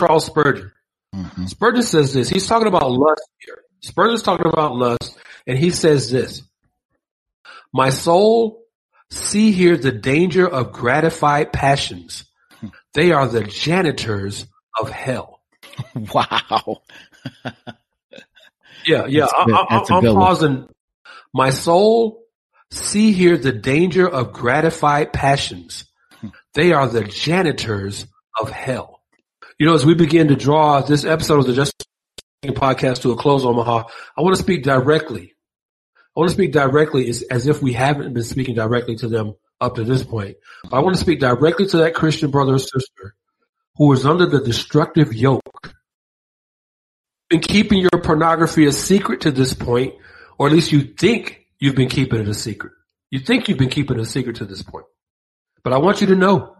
Charles Spurgeon. Mm-hmm. Spurgeon says this. He's talking about lust here. Spurgeon's talking about lust, and he says this. My soul, see here the danger of gratified passions. They are the janitors of hell. Wow. yeah, yeah. I, I, I'm pausing. My soul, see here the danger of gratified passions. They are the janitors of hell. You know, as we begin to draw this episode of the Just Podcast to a close, Omaha, I want to speak directly. I want to speak directly as, as if we haven't been speaking directly to them up to this point. But I want to speak directly to that Christian brother or sister who is under the destructive yoke. Been keeping your pornography a secret to this point, or at least you think you've been keeping it a secret. You think you've been keeping it a secret to this point. But I want you to know,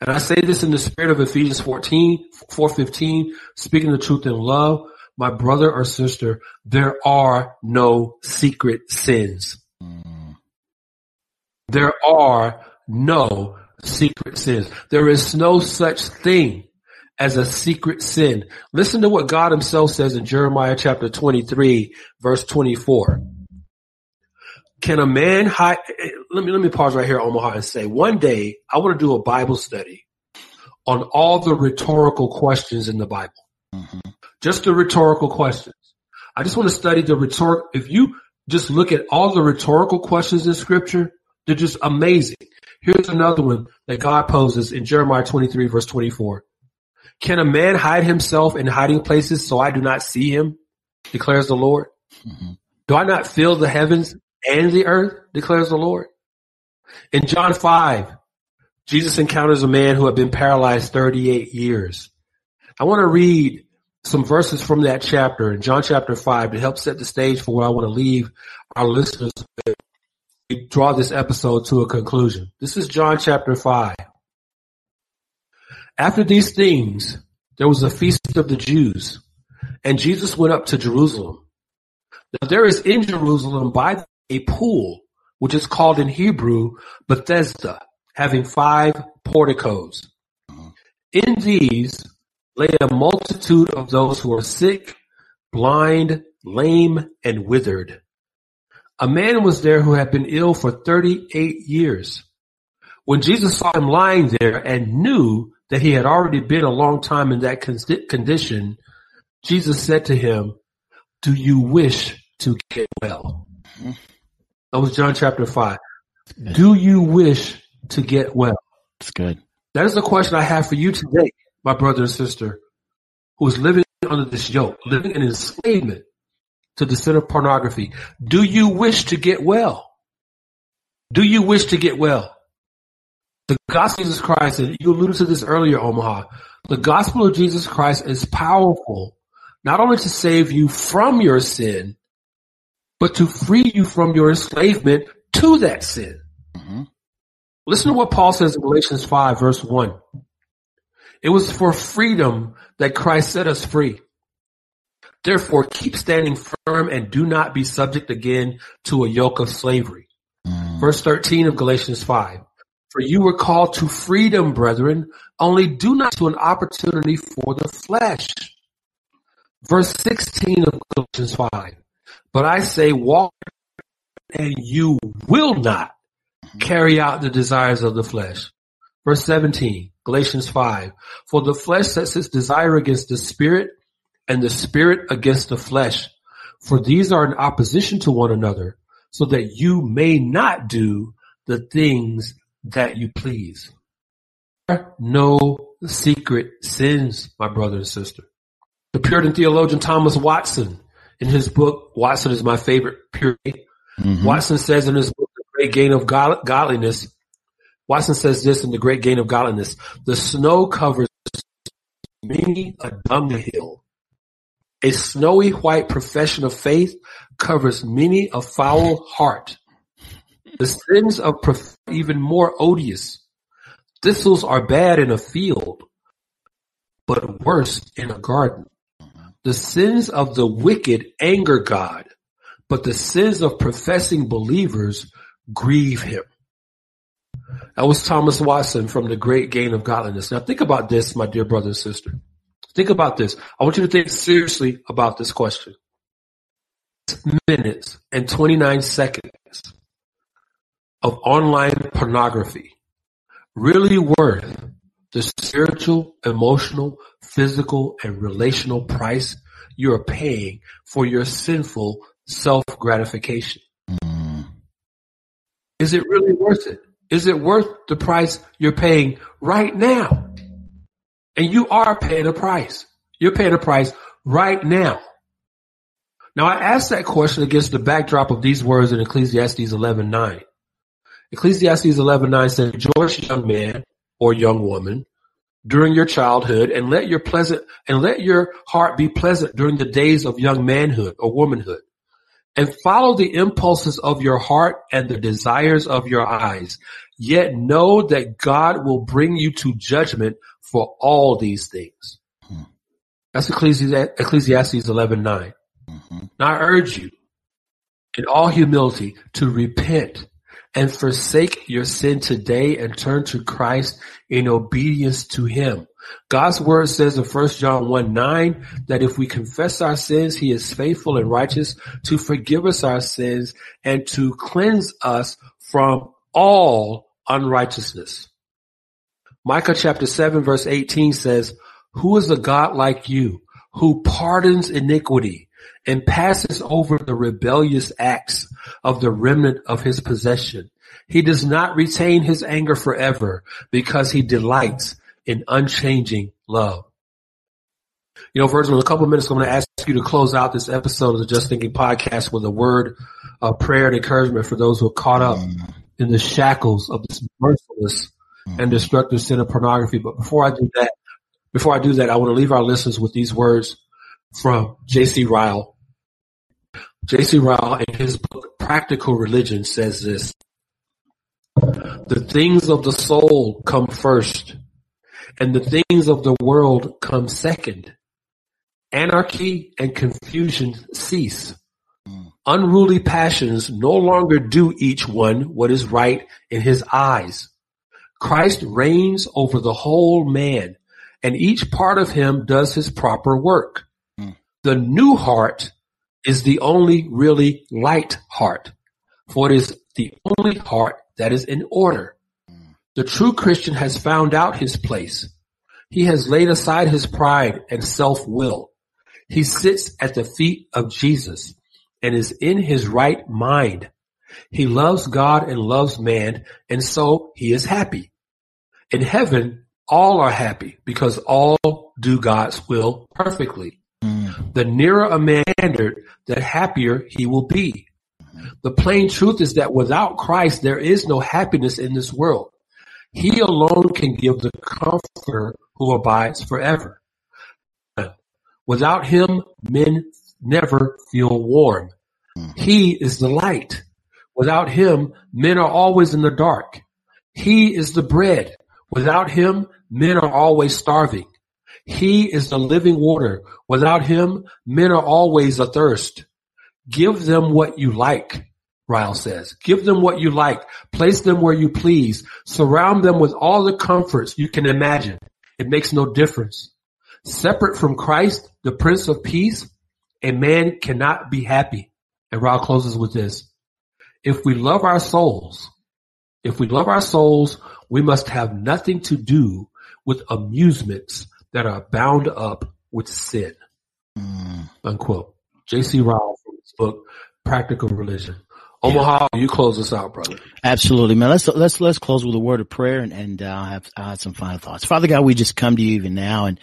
and I say this in the spirit of Ephesians fourteen, four fifteen, speaking the truth in love, my brother or sister, there are no secret sins. There are no secret sins. There is no such thing as a secret sin. Listen to what God himself says in Jeremiah chapter twenty-three, verse twenty-four. Can a man hide? Let me, let me pause right here, Omaha, and say, one day I want to do a Bible study on all the rhetorical questions in the Bible. Mm-hmm. Just the rhetorical questions. I just want to study the rhetorical. If you just look at all the rhetorical questions in scripture, they're just amazing. Here's another one that God poses in Jeremiah twenty-three, verse twenty-four. Can a man hide himself in hiding places so I do not see him, declares the Lord? Mm-hmm. Do I not fill the heavens and the earth, declares the Lord? In John five, Jesus encounters a man who had been paralyzed thirty-eight years. I want to read some verses from that chapter in John chapter five to help set the stage for where I want to leave our listeners with. We draw this episode to a conclusion. This is John chapter five. After these things, there was a feast of the Jews, and Jesus went up to Jerusalem. Now there is in Jerusalem by a pool, which is called in Hebrew Bethesda, having five porticos. In these lay a multitude of those who are sick, blind, lame and withered. A man was there who had been ill for thirty-eight years. When Jesus saw him lying there and knew that he had already been a long time in that condition, Jesus said to him, "Do you wish to get well?" That was John chapter five. Do you wish to get well? That's good. That is the question I have for you today, my brother and sister, who is living under this yoke, living in enslavement to the sin of pornography. Do you wish to get well? Do you wish to get well? The gospel of Jesus Christ, and you alluded to this earlier, Omaha, the gospel of Jesus Christ is powerful, not only to save you from your sin, but to free you from your enslavement to that sin. Mm-hmm. Listen to what Paul says in Galatians five, verse one. It was for freedom that Christ set us free. Therefore, keep standing firm and do not be subject again to a yoke of slavery. Mm. Verse thirteen of Galatians five. For you were called to freedom, brethren, only do not to an opportunity for the flesh. Verse sixteen of Galatians five. But I say, walk, and you will not carry out the desires of the flesh. Verse seventeen, Galatians five. For the flesh sets its desire against the spirit, and the spirit against the flesh. For these are in opposition to one another, so that you may not do the things that you please. There are no secret sins, my brother and sister. The Puritan theologian Thomas Watson, in his book, Watson is my favorite Puritan. Mm-hmm. Watson says in his book, The Great Gain of God- Godliness, Watson says this in The Great Gain of Godliness, the snow covers many a dunghill. A snowy white profession of faith covers many a foul heart. The sins of prof- even more odious. Thistles are bad in a field, but worse in a garden. The sins of the wicked anger God, but the sins of professing believers grieve him. That was Thomas Watson from The Great Gain of Godliness. Now think about this, my dear brother and sister. Think about this. I want you to think seriously about this question. six minutes and twenty-nine seconds of online pornography really worth the spiritual, emotional, physical, and relational price you are paying for your sinful self-gratification? Mm. Is it really worth it? Is it worth the price you're paying right now? And you are paying a price. You're paying a price right now. Now, I ask that question against the backdrop of these words in Ecclesiastes eleven nine. Ecclesiastes eleven nine says, "Rejoice, young man or young woman, during your childhood, and let your pleasant and let your heart be pleasant during the days of young manhood or womanhood. And follow the impulses of your heart and the desires of your eyes. Yet know that God will bring you to judgment for all these things." Hmm. That's Ecclesi- Ecclesiastes eleven nine. Mm-hmm. Now I urge you, in all humility, to repent and forsake your sin today and turn to Christ in obedience to him. God's word says in First John one nine that if we confess our sins, he is faithful and righteous to forgive us our sins and to cleanse us from all unrighteousness. Micah chapter seven verse eighteen says, "Who is a God like you, who pardons iniquity and passes over the rebellious acts of the remnant of his possession? He does not retain his anger forever, because he delights in unchanging love." You know, Virgil, in a couple of minutes, I'm going to ask you to close out this episode of the Just Thinking Podcast with a word of prayer and encouragement for those who are caught up in the shackles of this merciless and destructive sin of pornography. But before I do that, before I do that, I want to leave our listeners with these words from J C. Ryle. J C. Ryle, in his book, Practical Religion, says this: "The things of the soul come first, and the things of the world come second. Anarchy and confusion cease. Unruly passions no longer do each one what is right in his eyes. Christ reigns over the whole man, and each part of him does his proper work. The new heart is the only really light heart, for it is the only heart that is in order. The true Christian has found out his place. He has laid aside his pride and self-will. He sits at the feet of Jesus and is in his right mind. He loves God and loves man, and so he is happy. In heaven, all are happy because all do God's will perfectly. Mm. The nearer a man standard, the happier he will be. The plain truth is that without Christ, there is no happiness in this world. He alone can give the comforter who abides forever. Without him, men never feel warm. He is the light. Without him, men are always in the dark. He is the bread. Without him, men are always starving. He is the living water. Without him, men are always athirst. Give them what you like, Ryle says. Give them what you like. Place them where you please. Surround them with all the comforts you can imagine. It makes no difference. Separate from Christ, the Prince of Peace, a man cannot be happy. And Ryle closes with this. If we love our souls, if we love our souls, we must have nothing to do with amusements that are bound up with sin. Mm. Unquote. J C Ryle from his book, Practical Religion. Yeah. Omaha, you close us out, brother. Absolutely, man. Let's let's let's close with a word of prayer, and and I'll have, I'll have some final thoughts. Father God, we just come to you even now, and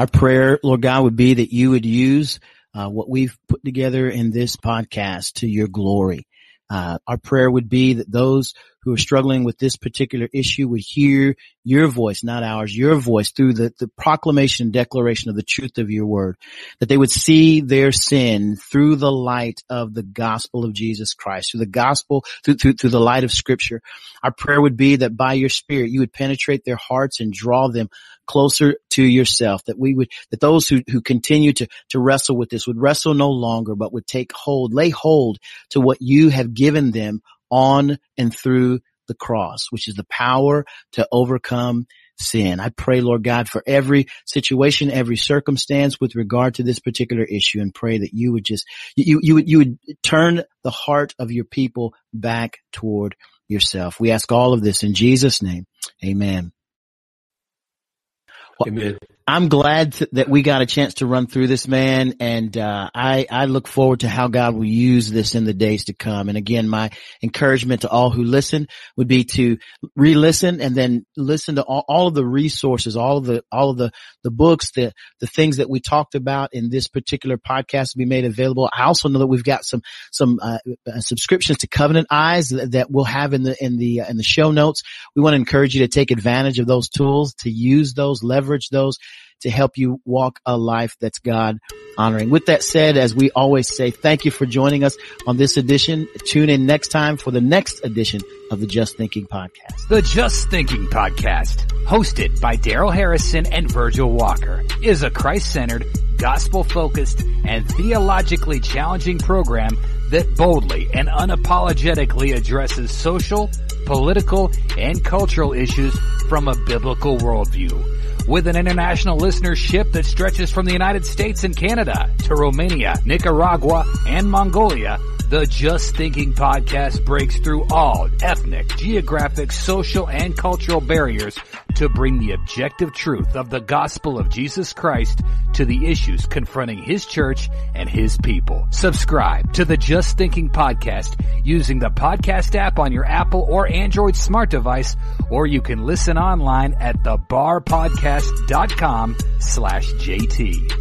our prayer, Lord God, would be that you would use uh, what we've put together in this podcast to your glory. Uh, our prayer would be that those who are struggling with this particular issue would hear your voice, not ours, your voice through the, the proclamation and declaration of the truth of your word, that they would see their sin through the light of the gospel of Jesus Christ, through the gospel, through, through, through the light of scripture. Our prayer would be that by your spirit, you would penetrate their hearts and draw them closer to yourself, that we would, that those who, who continue to, to wrestle with this would wrestle no longer, but would take hold, lay hold to what you have given them on and through the cross, which is the power to overcome sin. I pray, Lord God, for every situation, every circumstance with regard to this particular issue, and pray that you would just, you, you would, you would turn the heart of your people back toward yourself. We ask all of this in Jesus' name. Amen. Well, Amen. I'm glad that we got a chance to run through this, man, and uh I, I look forward to how God will use this in the days to come. And again, my encouragement to all who listen would be to re-listen and then listen to all, all of the resources, all of the all of the the books, the the things that we talked about in this particular podcast will be made available. I also know that we've got some some uh, subscriptions to Covenant Eyes that we'll have in the in the in the show notes. We want to encourage you to take advantage of those tools, to use those, leverage those, to help you walk a life that's God honoring. With that said, as we always say, thank you for joining us on this edition. Tune in next time for the next edition of the Just Thinking Podcast. The Just Thinking Podcast, hosted by Darrell Harrison and Virgil Walker, is a Christ-centered, gospel-focused, and theologically challenging program that boldly and unapologetically addresses social, political, and cultural issues from a biblical worldview. With an international listenership that stretches from the United States and Canada to Romania, Nicaragua, and Mongolia, the Just Thinking Podcast breaks through all ethnic, geographic, social, and cultural barriers to bring the objective truth of the gospel of Jesus Christ to the issues confronting his church and his people. Subscribe to the Just Thinking Podcast using the podcast app on your Apple or Android smart device, or you can listen online at thebarpodcast.com slash JT.